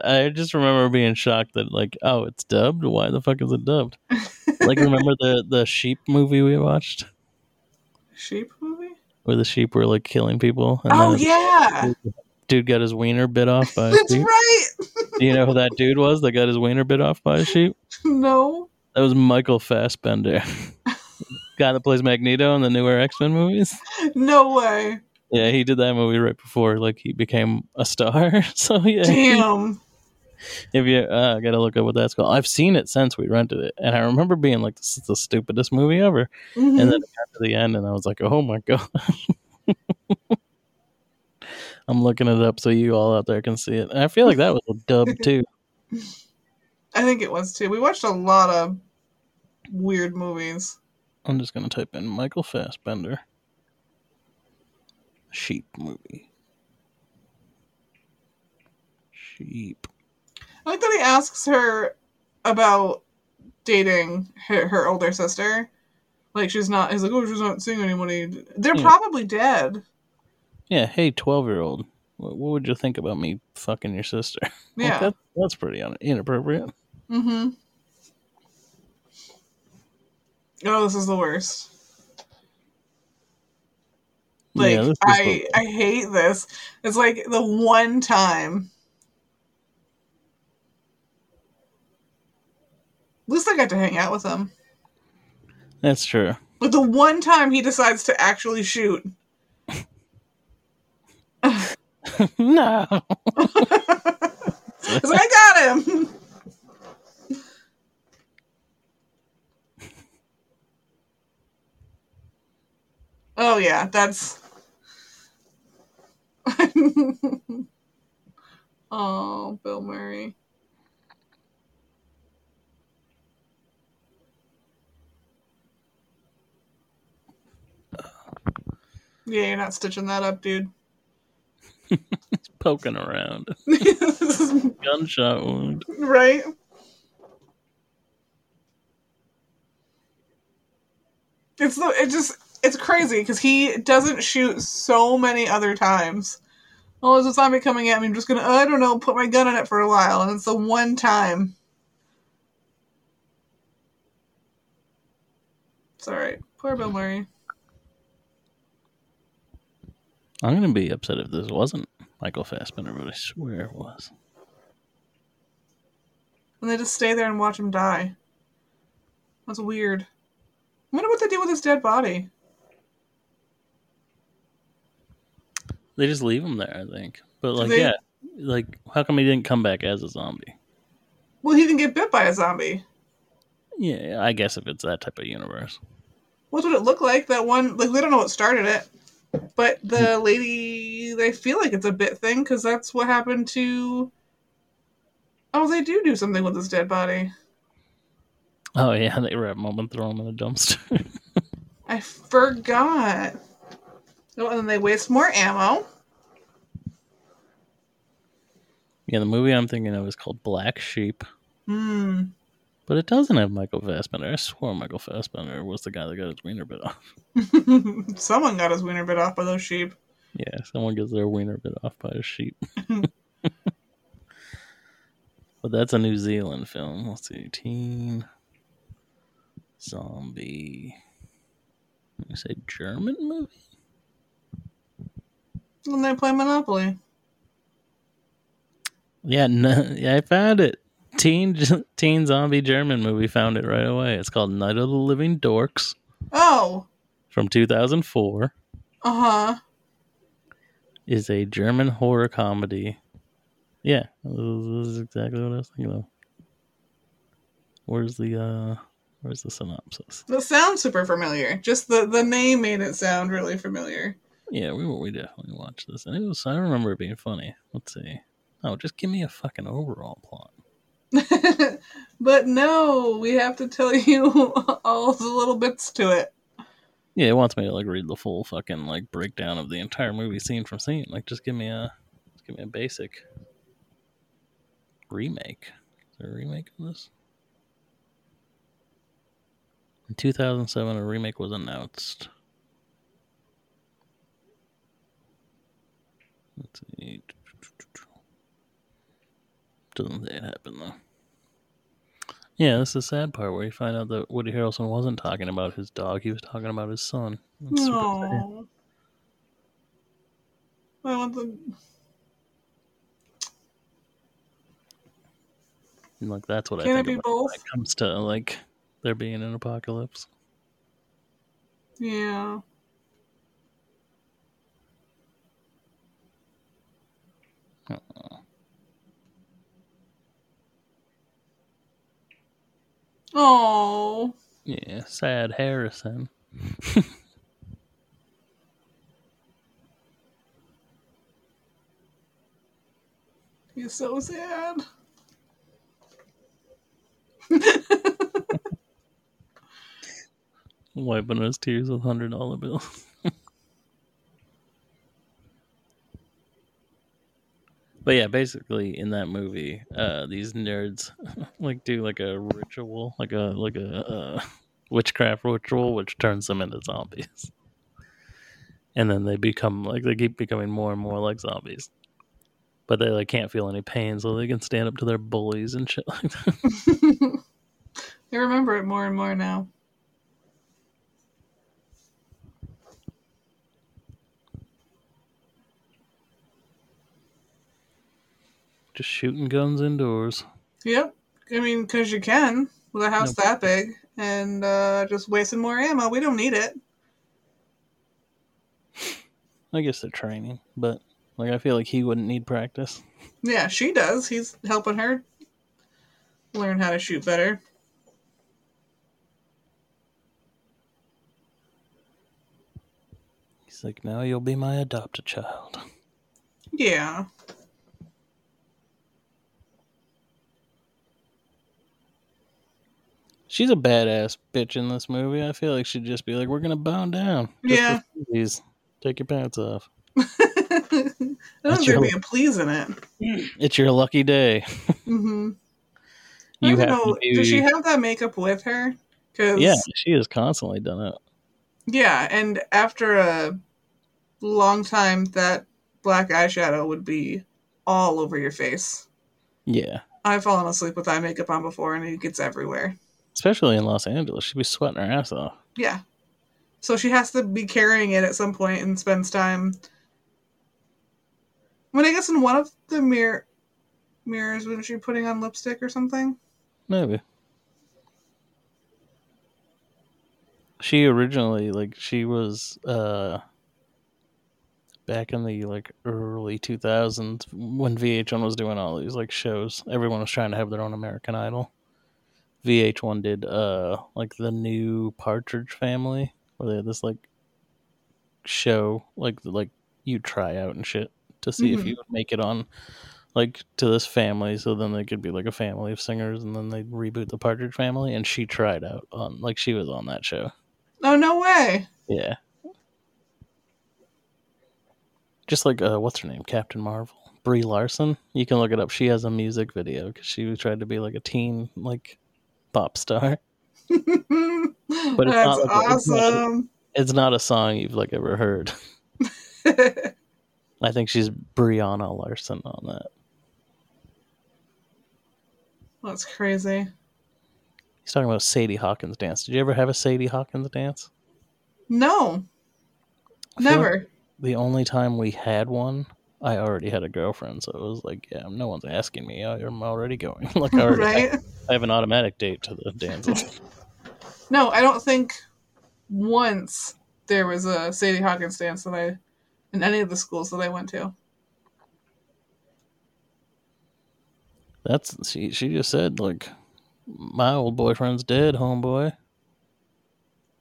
I just remember being shocked that like, oh, it's dubbed. Why the fuck is it dubbed? Like, remember the sheep movie we watched? Sheep movie? Where the sheep were like killing people. And oh yeah. Dude got his wiener bit off by a sheep. That's right. Do you know who that dude was that got his wiener bit off by a sheep? No. That was Michael Fassbender. Guy that plays Magneto in the newer X-Men movies. No way. Yeah, he did that movie right before like he became a star. So yeah. Damn. If you gotta look up what that's called. I've seen it since we rented it, and I remember being like, "This is the stupidest movie ever." Mm-hmm. And then it got to the end, and I was like, "Oh my god." I'm looking it up so you all out there can see it. And I feel like that was a dub, too. I think it was, too. We watched a lot of weird movies. I'm just going to type in Michael Fassbender. Sheep movie. Sheep. I like that he asks her about dating her older sister. Like, he's like, oh, she's not seeing anybody. They're probably dead. Yeah, hey, 12-year-old, what would you think about me fucking your sister? Yeah. Like that's pretty inappropriate. Mm-hmm. Oh, this is the worst. Like, yeah, I hate this. It's like the one time. At least I got to hang out with him. That's true. But the one time he decides to actually shoot... No. I got him. Oh yeah, that's Oh, Bill Murray. Yeah, you're not stitching that up, dude. He's poking around. Gunshot wound. Right? It's crazy because he doesn't shoot so many other times. Oh, there's a zombie coming at me. I'm just going to, I don't know, put my gun in it for a while. And it's the one time. It's all right. Poor Bill Murray. I'm going to be upset if this wasn't Michael Fassbender, but I swear it was. And they just stay there and watch him die. That's weird. I wonder what they do with his dead body. They just leave him there, I think. But, like, yeah. Like, how come he didn't come back as a zombie? Well, he didn't get bit by a zombie. Yeah, I guess if it's that type of universe. What would it look like? That one, like, we don't know what started it. But the lady, they feel like it's a bit thing, because that's what happened to... Oh, they do something with his dead body. Oh, yeah, they wrap him up and throw him in a dumpster. I forgot. Oh, and then they waste more ammo. Yeah, the movie I'm thinking of is called Black Sheep. Hmm. But it doesn't have Michael Fassbender. I swore Michael Fassbender was the guy that got his wiener bit off. Someone got his wiener bit off by those sheep. Yeah, someone gets their wiener bit off by a sheep. But that's a New Zealand film. Let's see. Teen Zombie. Let me say German movie? When they play Monopoly. Yeah, no, yeah, I found it. Teen zombie German movie, found it right away. It's called Night of the Living Dorks. Oh. From 2004. Uh-huh. Is a German horror comedy. Yeah, this is exactly what I was thinking of. Where's the synopsis? That sounds super familiar. Just the name made it sound really familiar. Yeah, we definitely watched this. And I remember it being funny. Let's see. Oh, just give me a fucking overall plot. But no, we have to tell you all the little bits to it. Yeah, it wants me to like read the full fucking like breakdown of the entire movie scene from scene. Like, just give me a basic remake. Is there a remake of this? In 2007, a remake was announced. Let's see. Doesn't say it happened, though. Yeah, that's the sad part where you find out that Woody Harrelson wasn't talking about his dog. He was talking about his son. No. I want them. And, like, that's what I think about when it comes to, like, there being an apocalypse. Yeah. Aww. Oh. Yeah, sad Harrison. He's so sad. Wiping his tears with $100 bills. But yeah, basically in that movie, these nerds like do like a ritual, like a witchcraft ritual, which turns them into zombies. And then they become like they keep becoming more and more like zombies, but they like can't feel any pain, so they can stand up to their bullies and shit like that. They remember it more and more now. Just shooting guns indoors. Yep. I mean, because you can with a house that big and just wasting more ammo. We don't need it. I guess they're training, but like I feel like he wouldn't need practice. Yeah, she does. He's helping her learn how to shoot better. He's like, now you'll be my adopted child. Yeah. She's a badass bitch in this movie. I feel like she'd just be like, we're going to bone down. Yeah. Please take your pants off. That's your being pleasing it. It's your lucky day. Mm-hmm. You have know, to... Does she have that makeup with her? Cause... Yeah, she has constantly done it. Yeah, and after a long time, that black eyeshadow would be all over your face. Yeah. I've fallen asleep with eye makeup on before, and it gets everywhere. Especially in Los Angeles. She'd be sweating her ass off. Yeah. So she has to be carrying it at some point and spends time... I guess in one of the mirrors, wasn't she putting on lipstick or something? Maybe. She originally, she was back in the, early 2000s when VH1 was doing all these, shows. Everyone was trying to have their own American Idol. VH1 did, the new Partridge Family, where they had this, show, you try out and shit to see if you would make it on, to this family, so then they could be, a family of singers, and then they'd reboot the Partridge Family, and she tried out on, she was on that show. Oh, no way! Yeah. Just what's her name? Captain Marvel. Brie Larson. You can look it up. She has a music video, because she tried to be, a teen, pop star. But that's awesome. It's not a song you've ever heard. I think she's Brianna Larson on that. That's crazy. He's talking about Sadie Hawkins dance. Did you ever have a Sadie Hawkins dance? No. Never. Like the only time we had one, I already had a girlfriend, so it was no one's asking me. I'm already going. I have an automatic date to the dance. No, I don't think once there was a Sadie Hawkins dance that I... in any of the schools that I went to. That's she just said, my old boyfriend's dead, homeboy.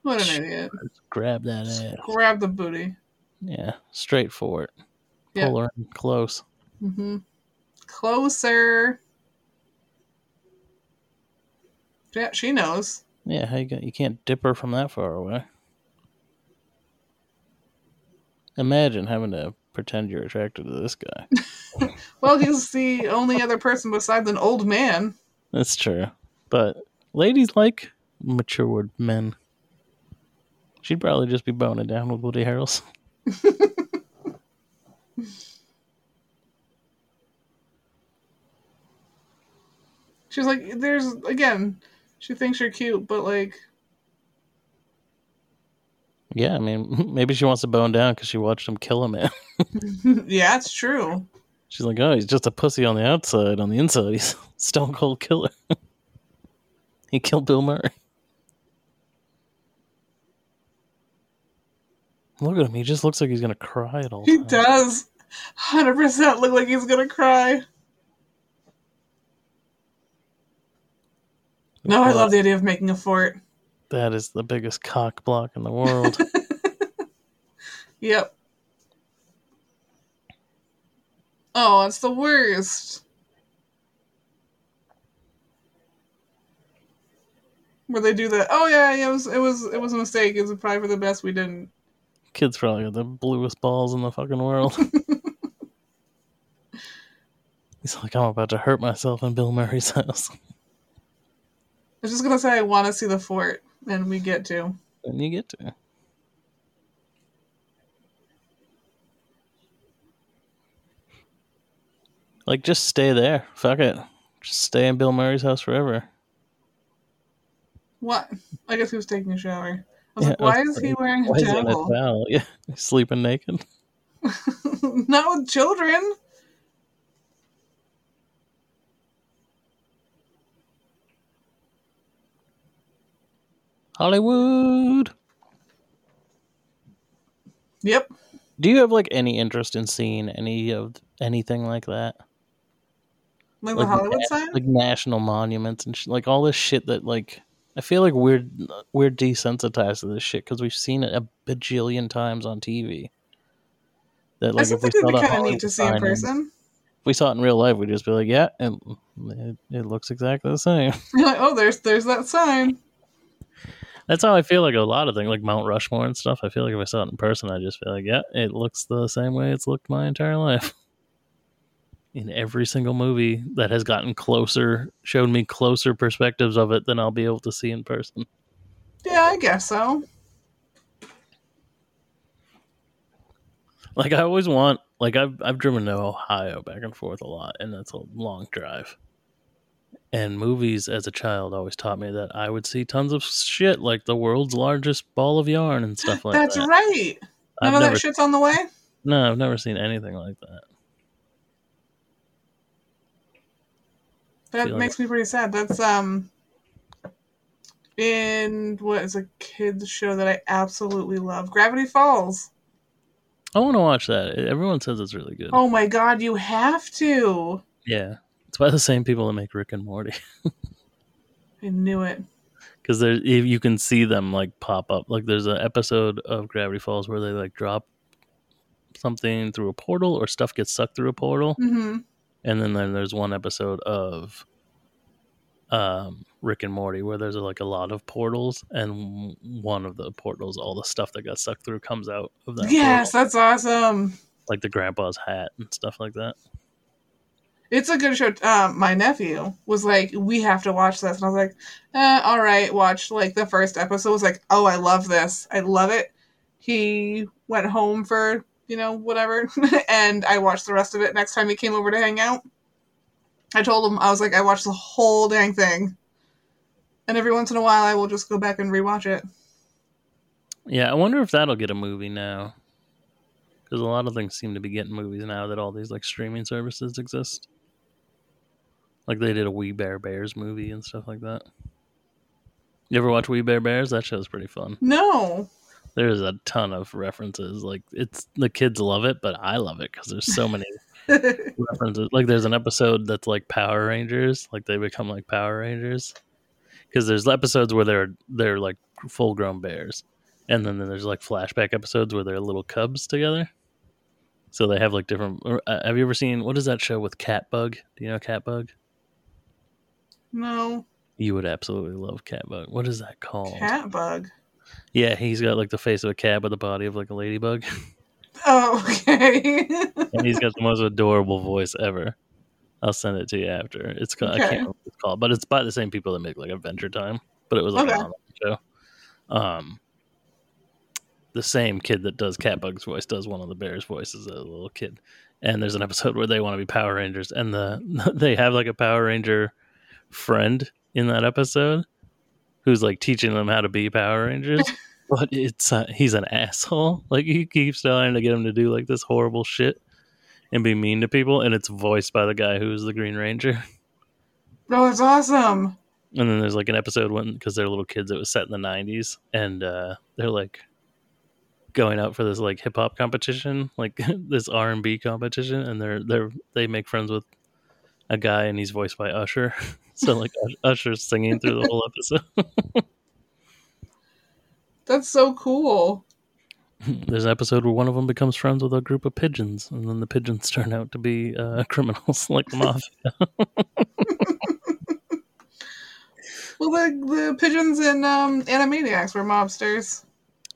What an idiot. Grab that ass. Grab the booty. Yeah, straight for it. Yeah. Pull her in close. Mm-hmm. Closer. Yeah, she knows. Yeah, how you can't dip her from that far away. Imagine having to pretend you're attracted to this guy. Well, he's the only other person besides an old man. That's true. But ladies like matured men. She'd probably just be boning down with Woody Harrelson. She's she thinks you're cute, but yeah, I mean, maybe she wants to bone down because she watched him kill a man. Yeah, it's true. She's like, oh, he's just a pussy on the outside. On the inside, he's a stone cold killer. He killed Bill Murray. Look at him. He just looks like he's going to cry at all. He does 100% look like he's going to cry. No, I love the idea of making a fort. That is the biggest cock block in the world. Yep. Oh, it's the worst. Where they do that? Oh yeah, it was a mistake. It was probably for the best we didn't. Kids probably got the bluest balls in the fucking world. He's like, I'm about to hurt myself in Bill Murray's house. I was just gonna say I want to see the fort. And we get to. And you get to. Just stay there. Fuck it. Just stay in Bill Murray's house forever. What? I guess he was taking a shower. Why is he wearing a towel? Yeah, he's sleeping naked. Not with children. Hollywood. Yep. Do you have any interest in seeing anything like that? Like the Hollywood side? Like national monuments and all this shit that I feel like we're desensitized to this shit because we've seen it a bajillion times on TV. That like if we saw that all the time in person. If we saw it in real life, we'd just be like, yeah, and it looks exactly the same. You're like, oh, there's that sign. That's how I feel like a lot of things, like Mount Rushmore and stuff. I feel like if I saw it in person, I just feel like, yeah, it looks the same way it's looked my entire life. In every single movie that has gotten closer, shown me closer perspectives of it than I'll be able to see in person. Yeah, I guess so. Like I always want, like I've driven to Ohio back and forth a lot, and that's a long drive. And movies as a child always taught me that I would see tons of shit, like the world's largest ball of yarn and stuff like that. That's right. None of that shit's on the way? No, I've never seen anything like that. That makes me pretty sad. That's in what is a kids show that I absolutely love, Gravity Falls. I want to watch that. Everyone says it's really good. Oh my god, you have to! Yeah, it's by the same people that make Rick and Morty. I knew it. Because you can see them like pop up. Like there's an episode of Gravity Falls where they like drop something through a portal, or stuff gets sucked through a portal. Mm-hmm. And then there's one episode of Rick and Morty where there's like a lot of portals, and one of the portals, all the stuff that got sucked through comes out of that. Yes, portal. That's awesome. Like the grandpa's hat and stuff like that. It's a good show. My nephew was like, we have to watch this. And I was like, all right, watch like the first episode. I was like, oh, I love this. I love it. He went home for... you know, whatever. And I watched the rest of it. Next time he came over to hang out, I told him, I was like, I watched the whole dang thing. And every once in a while, I will just go back and rewatch it. Yeah, I wonder if that'll get a movie now. Because a lot of things seem to be getting movies now that all these, like, streaming services exist. Like, they did a We Bare Bears movie and stuff like that. You ever watch We Bare Bears? That show's pretty fun. No! There's a ton of references. Like it's the kids love it, but I love it because there's so many references. Like there's an episode that's like Power Rangers. Like they become like Power Rangers because there's episodes where they're like full grown bears, and then there's like flashback episodes where they're little cubs together. So they have like different. Or, have you ever seen what is that show with Catbug? Do you know Catbug? No. You would absolutely love Catbug. What is that called? Catbug. Yeah, he's got like the face of a cat but the body of like a ladybug. Oh, okay. And he's got the most adorable voice ever. I'll send it to you after. It's called, okay. I can't remember what it's called, but it's by the same people that make like Adventure Time. But it was like a show. The same kid that does Catbug's voice does one of the bears' voices as a little kid. And there's an episode where they want to be Power Rangers, and they have like a Power Ranger friend in that episode. Who's like teaching them how to be Power Rangers, but he's an asshole. Like he keeps trying to get him to do like this horrible shit and be mean to people, and it's voiced by the guy who's the Green Ranger. Oh, it's awesome! And then there's like an episode when because they're little kids, it was set in the '90s, and they're like going out for this like hip hop competition, like this R&B competition, and they make friends with a guy, and he's voiced by Usher. So, like, Usher's singing through the whole episode. That's so cool. There's an episode where one of them becomes friends with a group of pigeons, and then the pigeons turn out to be criminals, like the mafia. Well, the pigeons in Animaniacs were mobsters.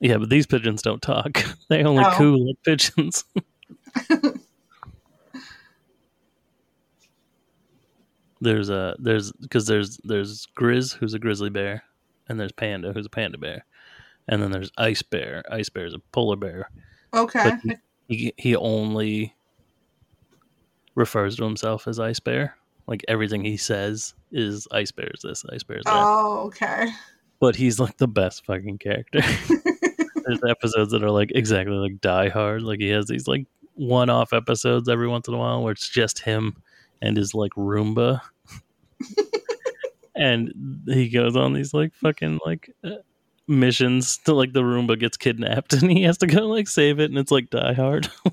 Yeah, but these pigeons don't talk. They only coo like pigeons. There's Grizz, who's a grizzly bear, and there's Panda, who's a panda bear, and then there's Ice Bear. Ice Bear is a polar bear. Okay. But he only refers to himself as Ice Bear. Like everything he says is Ice Bear's this, Ice Bear's that. Oh, okay. But he's like the best fucking character. There's episodes that are like exactly like Die Hard. Like he has these like one-off episodes every once in a while where it's just him. And is like Roomba, and he goes on these like fucking like missions to like the Roomba gets kidnapped, and he has to go like save it, and it's like Die Hard. Oh,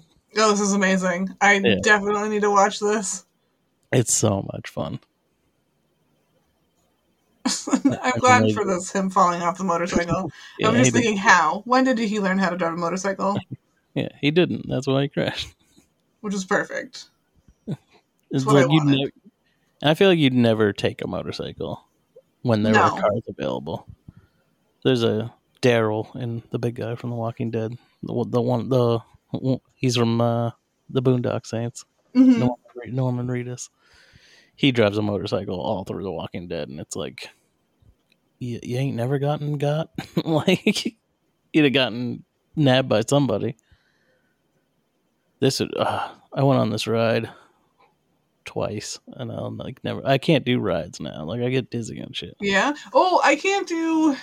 this is amazing! I definitely need to watch this. It's so much fun. I'm glad for this him falling off the motorcycle. Yeah, I'm just thinking, how? When did he learn how to drive a motorcycle? Yeah, he didn't. That's why he crashed. Which is perfect. It's like you'd never. I feel like you'd never take a motorcycle when there were cars available. There's a Daryl and the big guy from The Walking Dead. He's from the Boondock Saints. Mm-hmm. Norman Reedus. He drives a motorcycle all through The Walking Dead, and it's like you ain't never got like you'd have gotten nabbed by somebody. This would, I went on this ride twice, and I'm like never. I can't do rides now. Like I get dizzy and shit. Yeah. Oh, I can't do.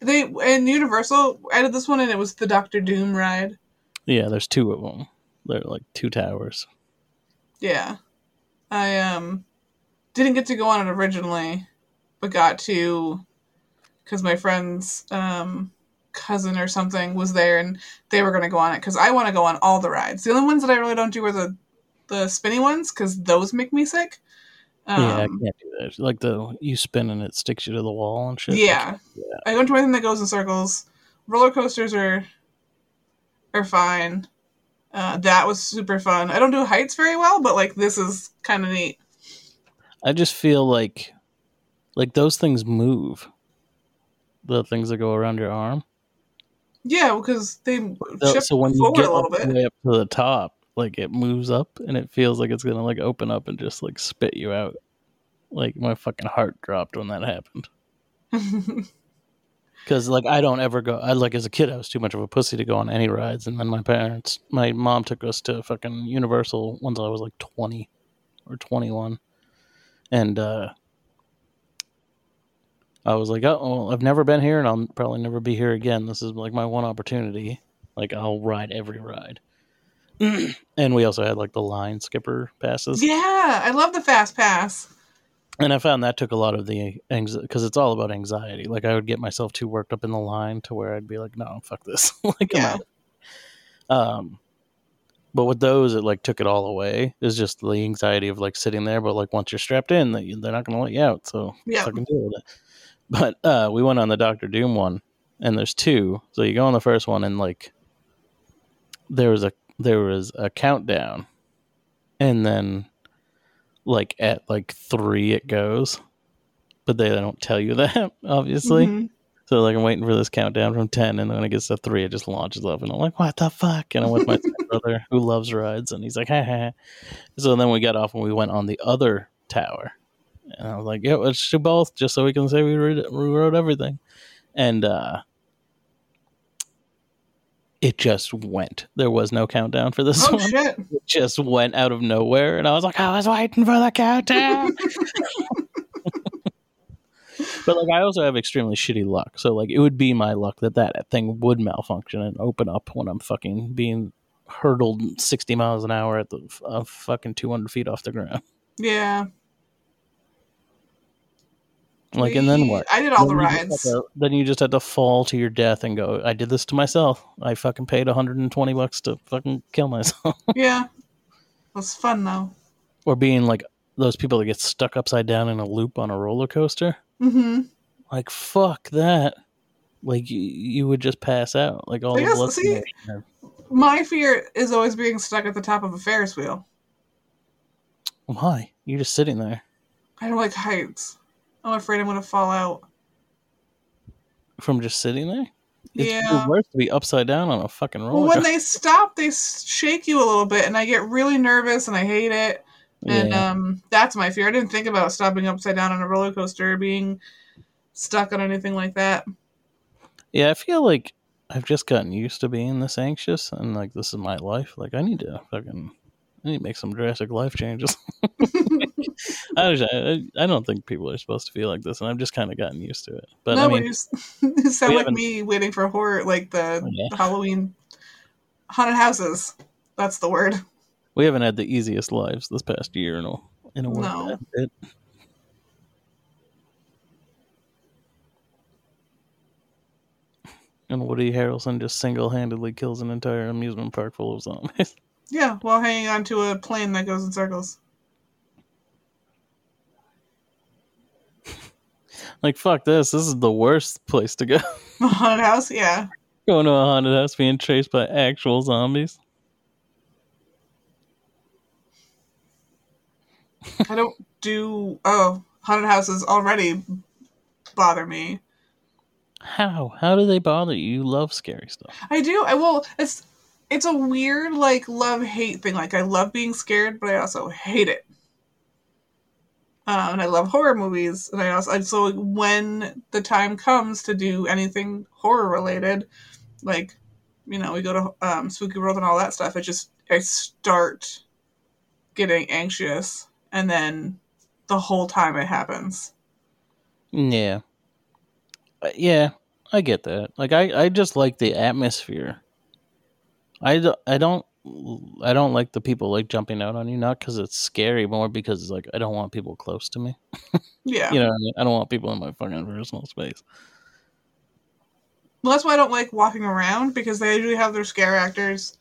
They and Universal added this one, and it was the Doctor Doom ride. Yeah, there's two of them. They're like two towers. Yeah, I didn't get to go on it originally, but got to because my friend's cousin or something was there, and they were going to go on it because I want to go on all the rides. The only ones that I really don't do are the spinny ones because those make me sick. Yeah, I can't do that. Like you spin and it sticks you to the wall and shit. Yeah, I don't do anything that goes in circles. Roller coasters are fine. That was super fun. I don't do heights very well, but like this is kind of neat. I just feel like those things move. The things that go around your arm. Yeah, because they shift when you get a little bit way up to the top, like it moves up and it feels like it's gonna like open up and just like spit you out. Like my fucking heart dropped when that happened. Because, like, I don't ever go... as a kid, I was too much of a pussy to go on any rides. And then my mom took us to fucking Universal once I was, like, 20 or 21. And I was like, oh, I've never been here, and I'll probably never be here again. This is, like, my one opportunity. Like, I'll ride every ride. And we also had, like, the line skipper passes. Yeah, I love the fast pass. And I found that took a lot of the anxiety, because it's all about anxiety. Like, I would get myself too worked up in the line to where I'd be like, no, fuck this. Like, yeah. I'm out. But with those, it, like, took it all away. It's just the anxiety of, like, sitting there. But, like, once you're strapped in, they're not going to let you out. So, fucking deal with it. But we went on the Doctor Doom one, and there's two. So you go on the first one, and, like, there was a countdown. And then... like at like 3 it goes, but they don't tell you that, obviously. Mm-hmm. So like I'm waiting for this countdown from 10, and then when it gets to 3 it just launches up, and I'm like, what the fuck? And I'm with my brother who loves rides, and he's like, ha ha. So then we got off and we went on the other tower, and I was like, yeah, let's do both just so we can say we rode everything. And it just went. There was no countdown for this one. Shit. It just went out of nowhere, and I was like, I was waiting for the countdown. But like, I also have extremely shitty luck, so like, it would be my luck that thing would malfunction and open up when I'm fucking being hurtled 60 miles an hour at the fucking 200 feet off the ground. Yeah. Like, and then what? I did all the rides. Then you just had to fall to your death and go, I did this to myself. I fucking paid $120 to fucking kill myself. Yeah. It was fun, though. Or being like those people that get stuck upside down in a loop on a roller coaster. Mm-hmm. Like, fuck that. Like, you would just pass out. Like, all the blood. See, my fear is always being stuck at the top of a Ferris wheel. Why? You're just sitting there. I don't like heights. I'm afraid I'm going to fall out. From just sitting there? It's worse to be upside down on a fucking roller. Well, when they stop, they shake you a little bit, and I get really nervous, and I hate it. And that's my fear. I didn't think about stopping upside down on a roller coaster or being stuck on anything like that. Yeah, I feel like I've just gotten used to being this anxious, and like, this is my life. Like, I need to make some drastic life changes. I don't think people are supposed to feel like this, and I've just kind of gotten used to it. But no, I mean, you sound like me waiting for horror, like the Halloween haunted houses. That's the word. We haven't had the easiest lives this past year in a way. No. And Woody Harrelson just single-handedly kills an entire amusement park full of zombies. Yeah, while hanging onto a plane that goes in circles. Like, fuck this. This is the worst place to go. Haunted house, yeah. Going to a haunted house, being chased by actual zombies. I don't do... Oh, haunted houses already bother me. How? How do they bother you? You love scary stuff. I do. Well, it's a weird, like, love-hate thing. Like, I love being scared, but I also hate it. And I love horror movies. And I also... And so when the time comes to do anything horror-related, like, you know, we go to Spooky World and all that stuff, I start getting anxious. And then the whole time it happens. Yeah. Yeah, I get that. Like, I just like the atmosphere. I don't like the people, like, jumping out on you, not because it's scary, more because it's like, I don't want people close to me. Yeah. You know what I mean? I don't want people in my fucking personal space. Well, that's why I don't like walking around, because they usually have their scare actors,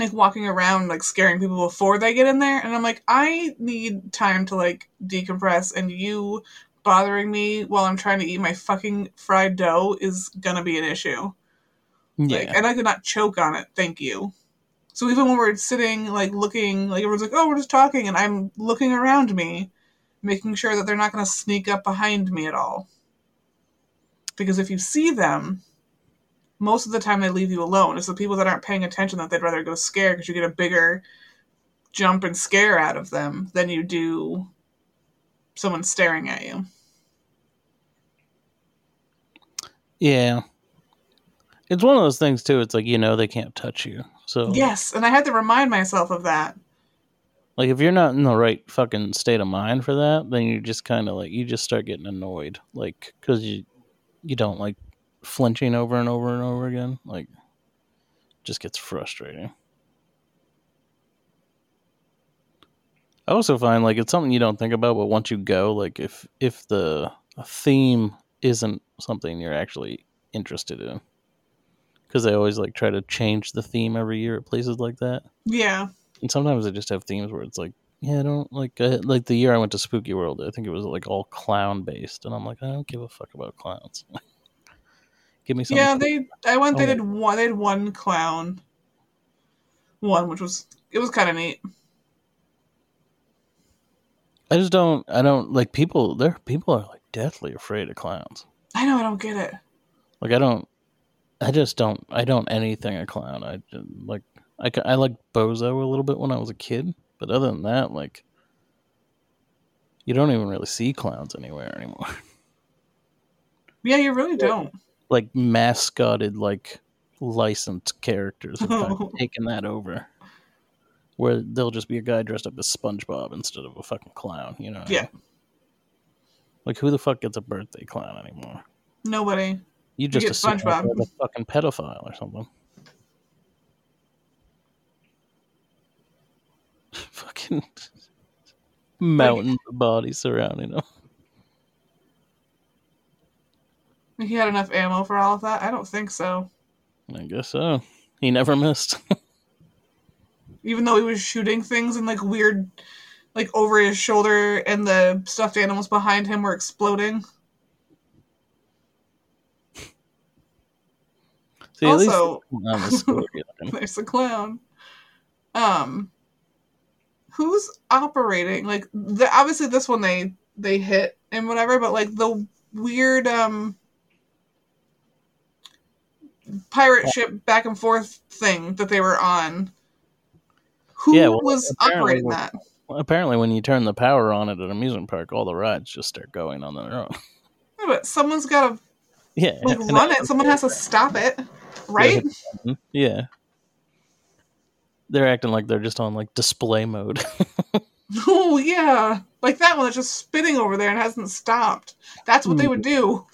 like, walking around, like, scaring people before they get in there. And I'm like, I need time to, like, decompress, and you bothering me while I'm trying to eat my fucking fried dough is gonna be an issue. Yeah. Like, and I could not choke on it, thank you. So even when we're sitting, like, looking, like, everyone's like, oh, we're just talking, and I'm looking around me, making sure that they're not gonna sneak up behind me at all. Because if you see them, most of the time they leave you alone. It's the people that aren't paying attention that they'd rather go scare, because you get a bigger jump and scare out of them than you do someone staring at you. Yeah. It's one of those things, too. It's like, you know, they can't touch you. So yes, and I had to remind myself of that. Like, if you're not in the right fucking state of mind for that, then you just kind of, like, you just start getting annoyed. Like, because you don't like flinching over and over and over again. Like, it just gets frustrating. I also find, like, it's something you don't think about, but once you go, like, if the theme isn't something you're actually interested in, because they always, like, try to change the theme every year at places like that. Yeah. And sometimes they just have themes where it's like, yeah, I don't like... like, the year I went to Spooky World, I think it was, like, all clown based, and I'm like, I don't give a fuck about clowns. Give me some. Yeah, they had one clown one, which was... it was kind of neat. I just don't... I don't like people. There, people are, like, deathly afraid of clowns. I know. I don't get it. Like, I don't anything a clown. I like Bozo a little bit when I was a kid, but other than that, like, you don't even really see clowns anywhere anymore. Yeah, you really don't. Like, mascoted, like, licensed characters have taken that over, where there'll just be a guy dressed up as SpongeBob instead of a fucking clown, you know? Yeah. Like, who the fuck gets a birthday clown anymore? Nobody. You just assume SpongeBob a fucking pedophile or something. Fucking mountain bodies surrounding him. He had enough ammo for all of that? I don't think so. I guess so. He never missed. Even though he was shooting things and, like, weird, like, over his shoulder, and the stuffed animals behind him were exploding. See, also, there's a clown. Who's operating? Like, obviously this one they hit and whatever, but, like, the weird pirate ship back and forth thing that they were on. Who was operating that? Apparently, when you turn the power on at an amusement park, all the rides just start going on their own. Yeah, but someone's got to run it. Someone has to stop it, right? Yeah. They're acting like they're just on, like, display mode. Oh, yeah. Like that one that's just spinning over there and hasn't stopped. That's what they would do.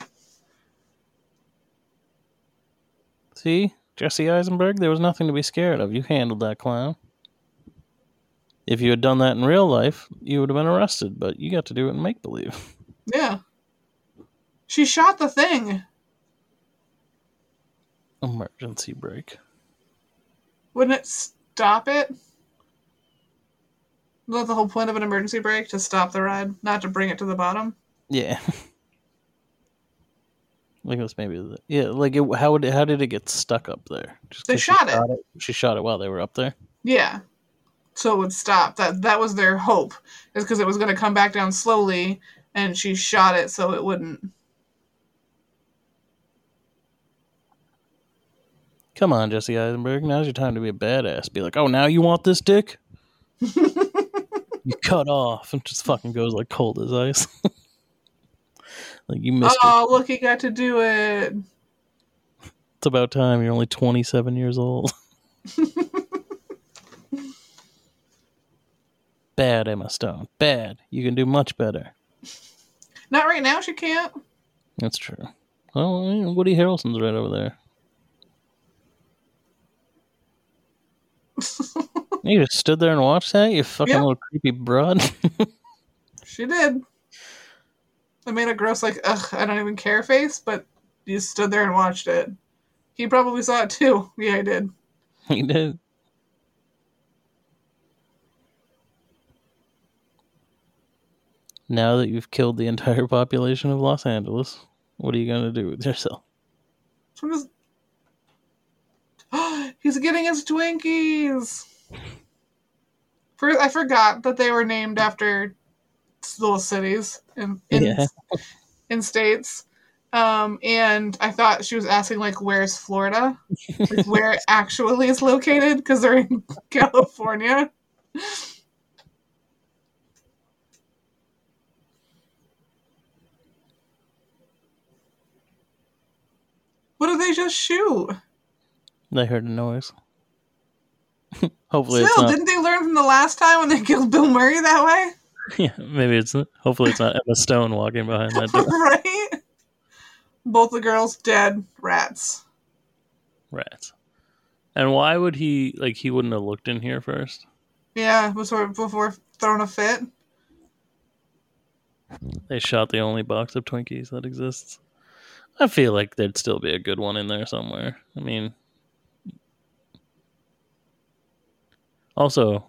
See? Jesse Eisenberg, there was nothing to be scared of. You handled that clown. If you had done that in real life, you would have been arrested, but you got to do it in make-believe. Yeah. She shot the thing. Emergency brake. Wouldn't it stop it? Isn't that the whole point of an emergency brake? To stop the ride, not to bring it to the bottom? Yeah. Like it was maybe, yeah. Like it, how did it get stuck up there? Just they shot it. She shot it while they were up there. Yeah, so it would stop. That was their hope, is because it was going to come back down slowly, and she shot it so it wouldn't. Come on, Jesse Eisenberg. Now's your time to be a badass. Be like, oh, now you want this dick? You cut off and just fucking goes like cold as ice. Like you missed. Oh, it. Look, he got to do it. It's about time. You're only 27 years old. Bad, Emma Stone. Bad. You can do much better. Not right now. She can't. That's true. Well, you know, Woody Harrelson's right over there. You just stood there and watched that, you fucking little creepy broad. She did. I made a gross, like, ugh, I don't even care face, but you stood there and watched it. He probably saw it too. Yeah, I did. He did. Now that you've killed the entire population of Los Angeles, what are you going to do with yourself? I'm just... He's getting his Twinkies! First, I forgot that they were named after little cities in states. And I thought she was asking, like, where's Florida? Like, where it actually is located, because they're in California. What did they just shoot? They heard a noise. Hopefully, still, didn't they learn from the last time when they killed Bill Murray that way? Yeah, maybe it's. Hopefully, it's not Emma Stone walking behind that door, right? Both the girls dead. Rats. And why would he? Like, he wouldn't have looked in here first. Yeah, before throwing a fit. They shot the only box of Twinkies that exists. I feel like there'd still be a good one in there somewhere. I mean. Also,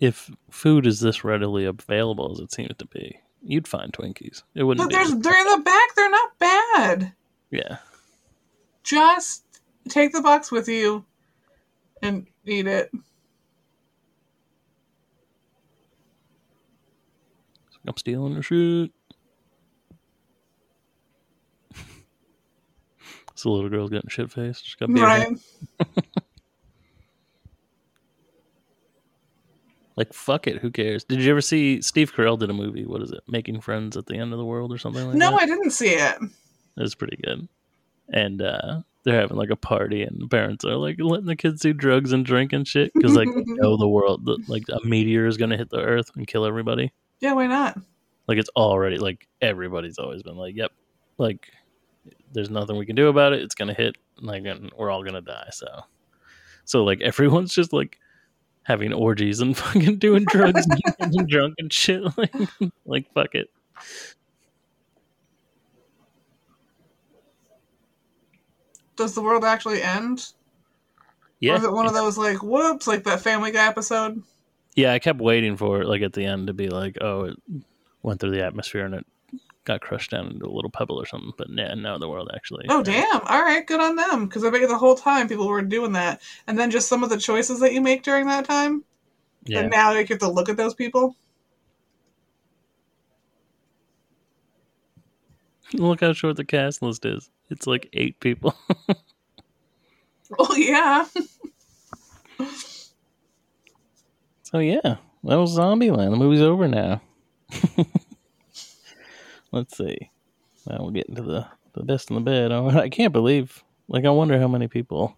if food is this readily available as it seems to be, you'd find Twinkies. It wouldn't. But they're in the back. They're not bad. Yeah. Just take the box with you and eat it. I'm stealing your shit. This little girl's getting shit faced. She's got beer. Right. Like, fuck it, who cares? Did you ever see Steve Carell did a movie? What is it? Making Friends at the End of the World or something like that? No, I didn't see it. It was pretty good. And they're having like a party and the parents are like letting the kids do drugs and drink and shit because like they know the world, like a meteor is going to hit the earth and kill everybody. Yeah, why not? Like it's already like everybody's always been like, yep, like there's nothing we can do about it. It's going to hit like and we're all going to die. So like everyone's just like having orgies and fucking doing drugs and getting drunk and shit. Like, fuck it. Does the world actually end? Yeah. Or is it one of those, like, whoops, like that Family Guy episode? Yeah, I kept waiting for it, like, at the end to be like, oh, it went through the atmosphere and it got crushed down into a little pebble or something. But yeah, no, the world actually. Oh, damn. All right. Good on them. Because I bet you the whole time people were doing that. And then just some of the choices that you make during that time. Yeah. And now you have to look at those people. Look how short the cast list is. It's like 8 people. Oh, yeah. So, yeah. That was Zombieland. The movie's over now. Let's see. Now we'll get into the best in the bed. I can't believe... Like, I wonder how many people...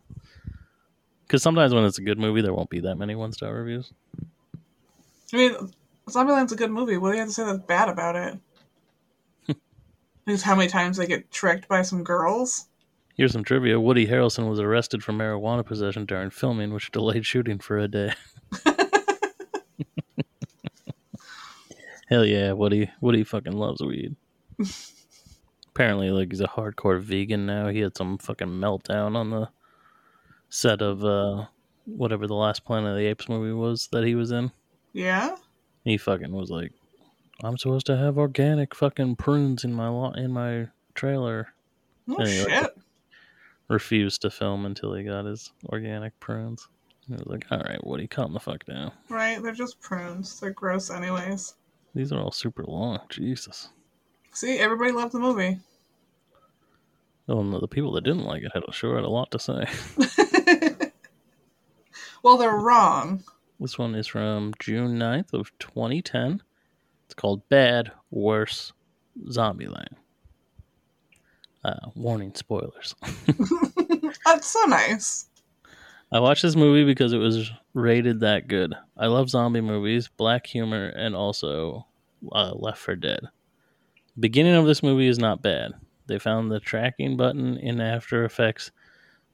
Because sometimes when it's a good movie, there won't be that many one-star reviews. I mean, Zombieland's a good movie. What do you have to say that's bad about it? Because how many times they get tricked by some girls? Here's some trivia. Woody Harrelson was arrested for marijuana possession during filming, which delayed shooting for a day. Hell yeah, Woody fucking loves weed. Apparently, like, he's a hardcore vegan now. He had some fucking meltdown on the set of whatever the last Planet of the Apes movie was that he was in. Yeah? He fucking was like, I'm supposed to have organic fucking prunes in my trailer. Oh, shit. Refused to film until he got his organic prunes. I was like, all right, Woody, calm the fuck down. Right, they're just prunes. They're gross anyways. These are all super long. Jesus. See, everybody loved the movie. Oh, and the people that didn't like it had a lot to say. Well, they're wrong. This one is from June 9th of 2010. It's called Bad, Worse, Zombieland. Warning, spoilers. That's so nice. I watched this movie because it was rated that good. I love zombie movies, black humor, and also Left 4 Dead. Beginning of this movie is not bad. They found the tracking button in After Effects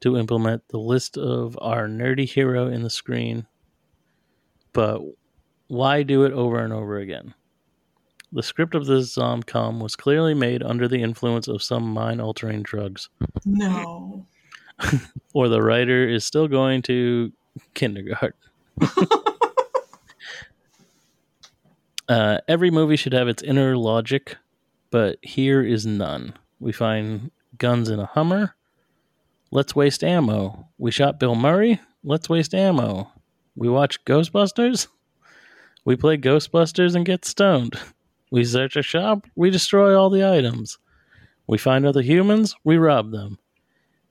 to implement the list of our nerdy hero in the screen. But why do it over and over again? The script of this zomcom was clearly made under the influence of some mind-altering drugs. No. Or the writer is still going to kindergarten. Every movie should have its inner logic, but here is none. We find guns in a Hummer. Let's waste ammo. We shot Bill Murray. Let's waste ammo. We watch Ghostbusters. We play Ghostbusters and get stoned. We search a shop. We destroy all the items. We find other humans. We rob them.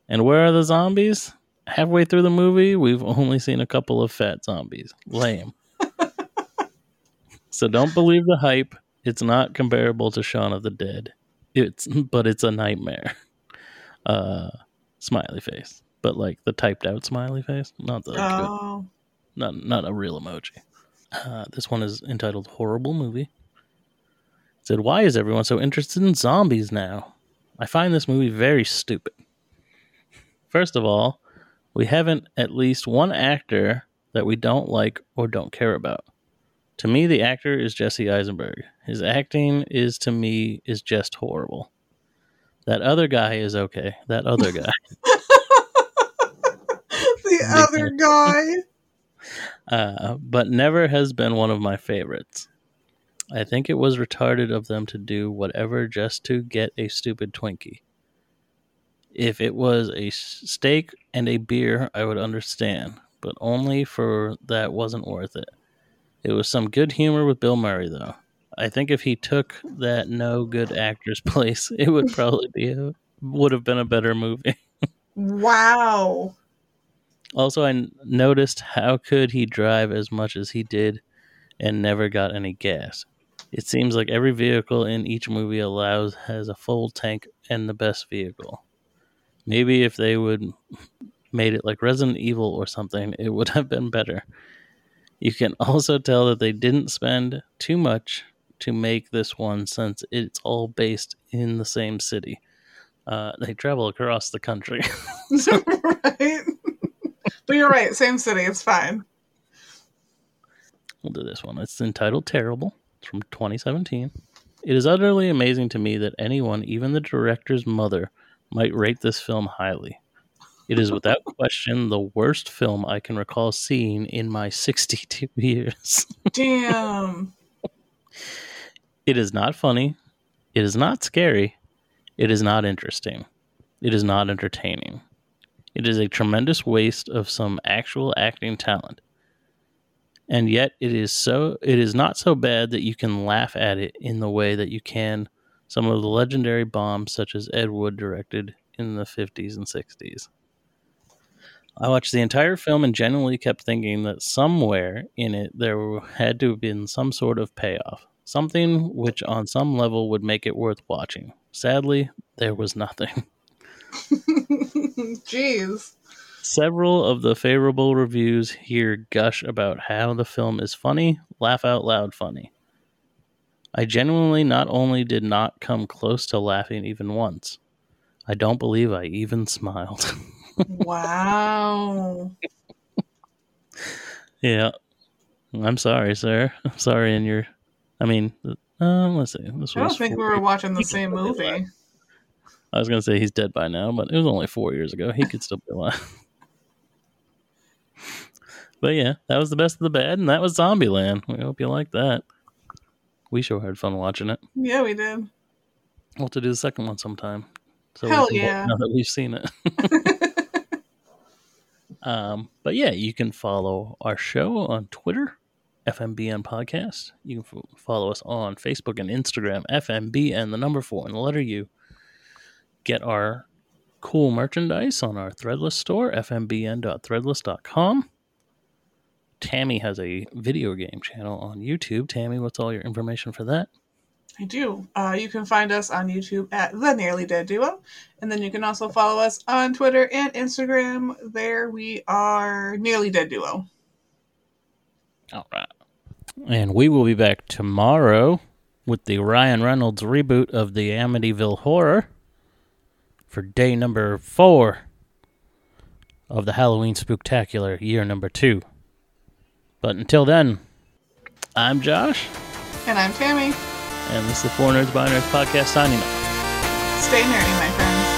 And where are the zombies? Halfway through the movie, we've only seen a couple of fat zombies. Lame. So don't believe the hype. It's not comparable to Shaun of the Dead. But it's a nightmare. Smiley face. But like the typed out smiley face. Not a real emoji. This one is entitled Horrible Movie. It said, why is everyone so interested in zombies now? I find this movie very stupid. First of all, we haven't at least one actor that we don't like or don't care about. To me, the actor is Jesse Eisenberg. His acting is just horrible. That other guy is okay. That other guy. The other guy. But never has been one of my favorites. I think it was retarded of them to do whatever just to get a stupid Twinkie. If it was a steak and a beer, I would understand, but only for that wasn't worth it. It was some good humor with Bill Murray, though. I think if he took that no good actor's place, it would probably would have been a better movie. Wow. Also, I noticed how could he drive as much as he did and never got any gas. It seems like every vehicle in each movie has a full tank and the best vehicle. Maybe if they would made it like Resident Evil or something, it would have been better. You can also tell that they didn't spend too much to make this one since it's all based in the same city. They travel across the country. Right? But you're right. Same city. It's fine. We'll do this one. It's entitled Terrible. It's from 2017. It is utterly amazing to me that anyone, even the director's mother, might rate this film highly. It is without question the worst film I can recall seeing in my 62 years. Damn. It is not funny. It is not scary. It is not interesting. It is not entertaining. It is a tremendous waste of some actual acting talent. And yet it is not so bad that you can laugh at it in the way that you can some of the legendary bombs such as Ed Wood directed in the 50s and 60s. I watched the entire film and genuinely kept thinking that somewhere in it there had to have been some sort of payoff, something which on some level would make it worth watching. Sadly, there was nothing. Jeez. Several of the favorable reviews here gush about how the film is funny, laugh out loud funny. I genuinely not only did not come close to laughing even once, I don't believe I even smiled. Wow. Yeah. I'm sorry, sir. I'm sorry in your... I mean, let's see. I don't think we were watching the same movie. I was going to say he's dead by now, but it was only 4 years ago. He could still be alive. But yeah, that was the best of the bad, and that was Zombieland. We hope you liked that. We sure had fun watching it. Yeah, we did. We'll have to do the second one sometime. So hell yeah, now that we've seen it. But yeah, you can follow our show on Twitter, FMBN Podcast. You can follow us on Facebook and Instagram, FMBN, the number 4 and the letter U. Get our cool merchandise on our Threadless store, fmbn.threadless.com. Tammy has a video game channel on YouTube. Tammy, what's all your information for that? I do. You can find us on YouTube at The Nearly Dead Duo. And then you can also follow us on Twitter and Instagram. There we are, Nearly Dead Duo. All right. And we will be back tomorrow with the Ryan Reynolds reboot of the Amityville Horror for day number 4 of the Halloween Spooktacular, year number 2. But until then, I'm Josh. And I'm Tammy. And this is the Four Nerds by Nerds podcast signing off. Stay nerdy, my friends.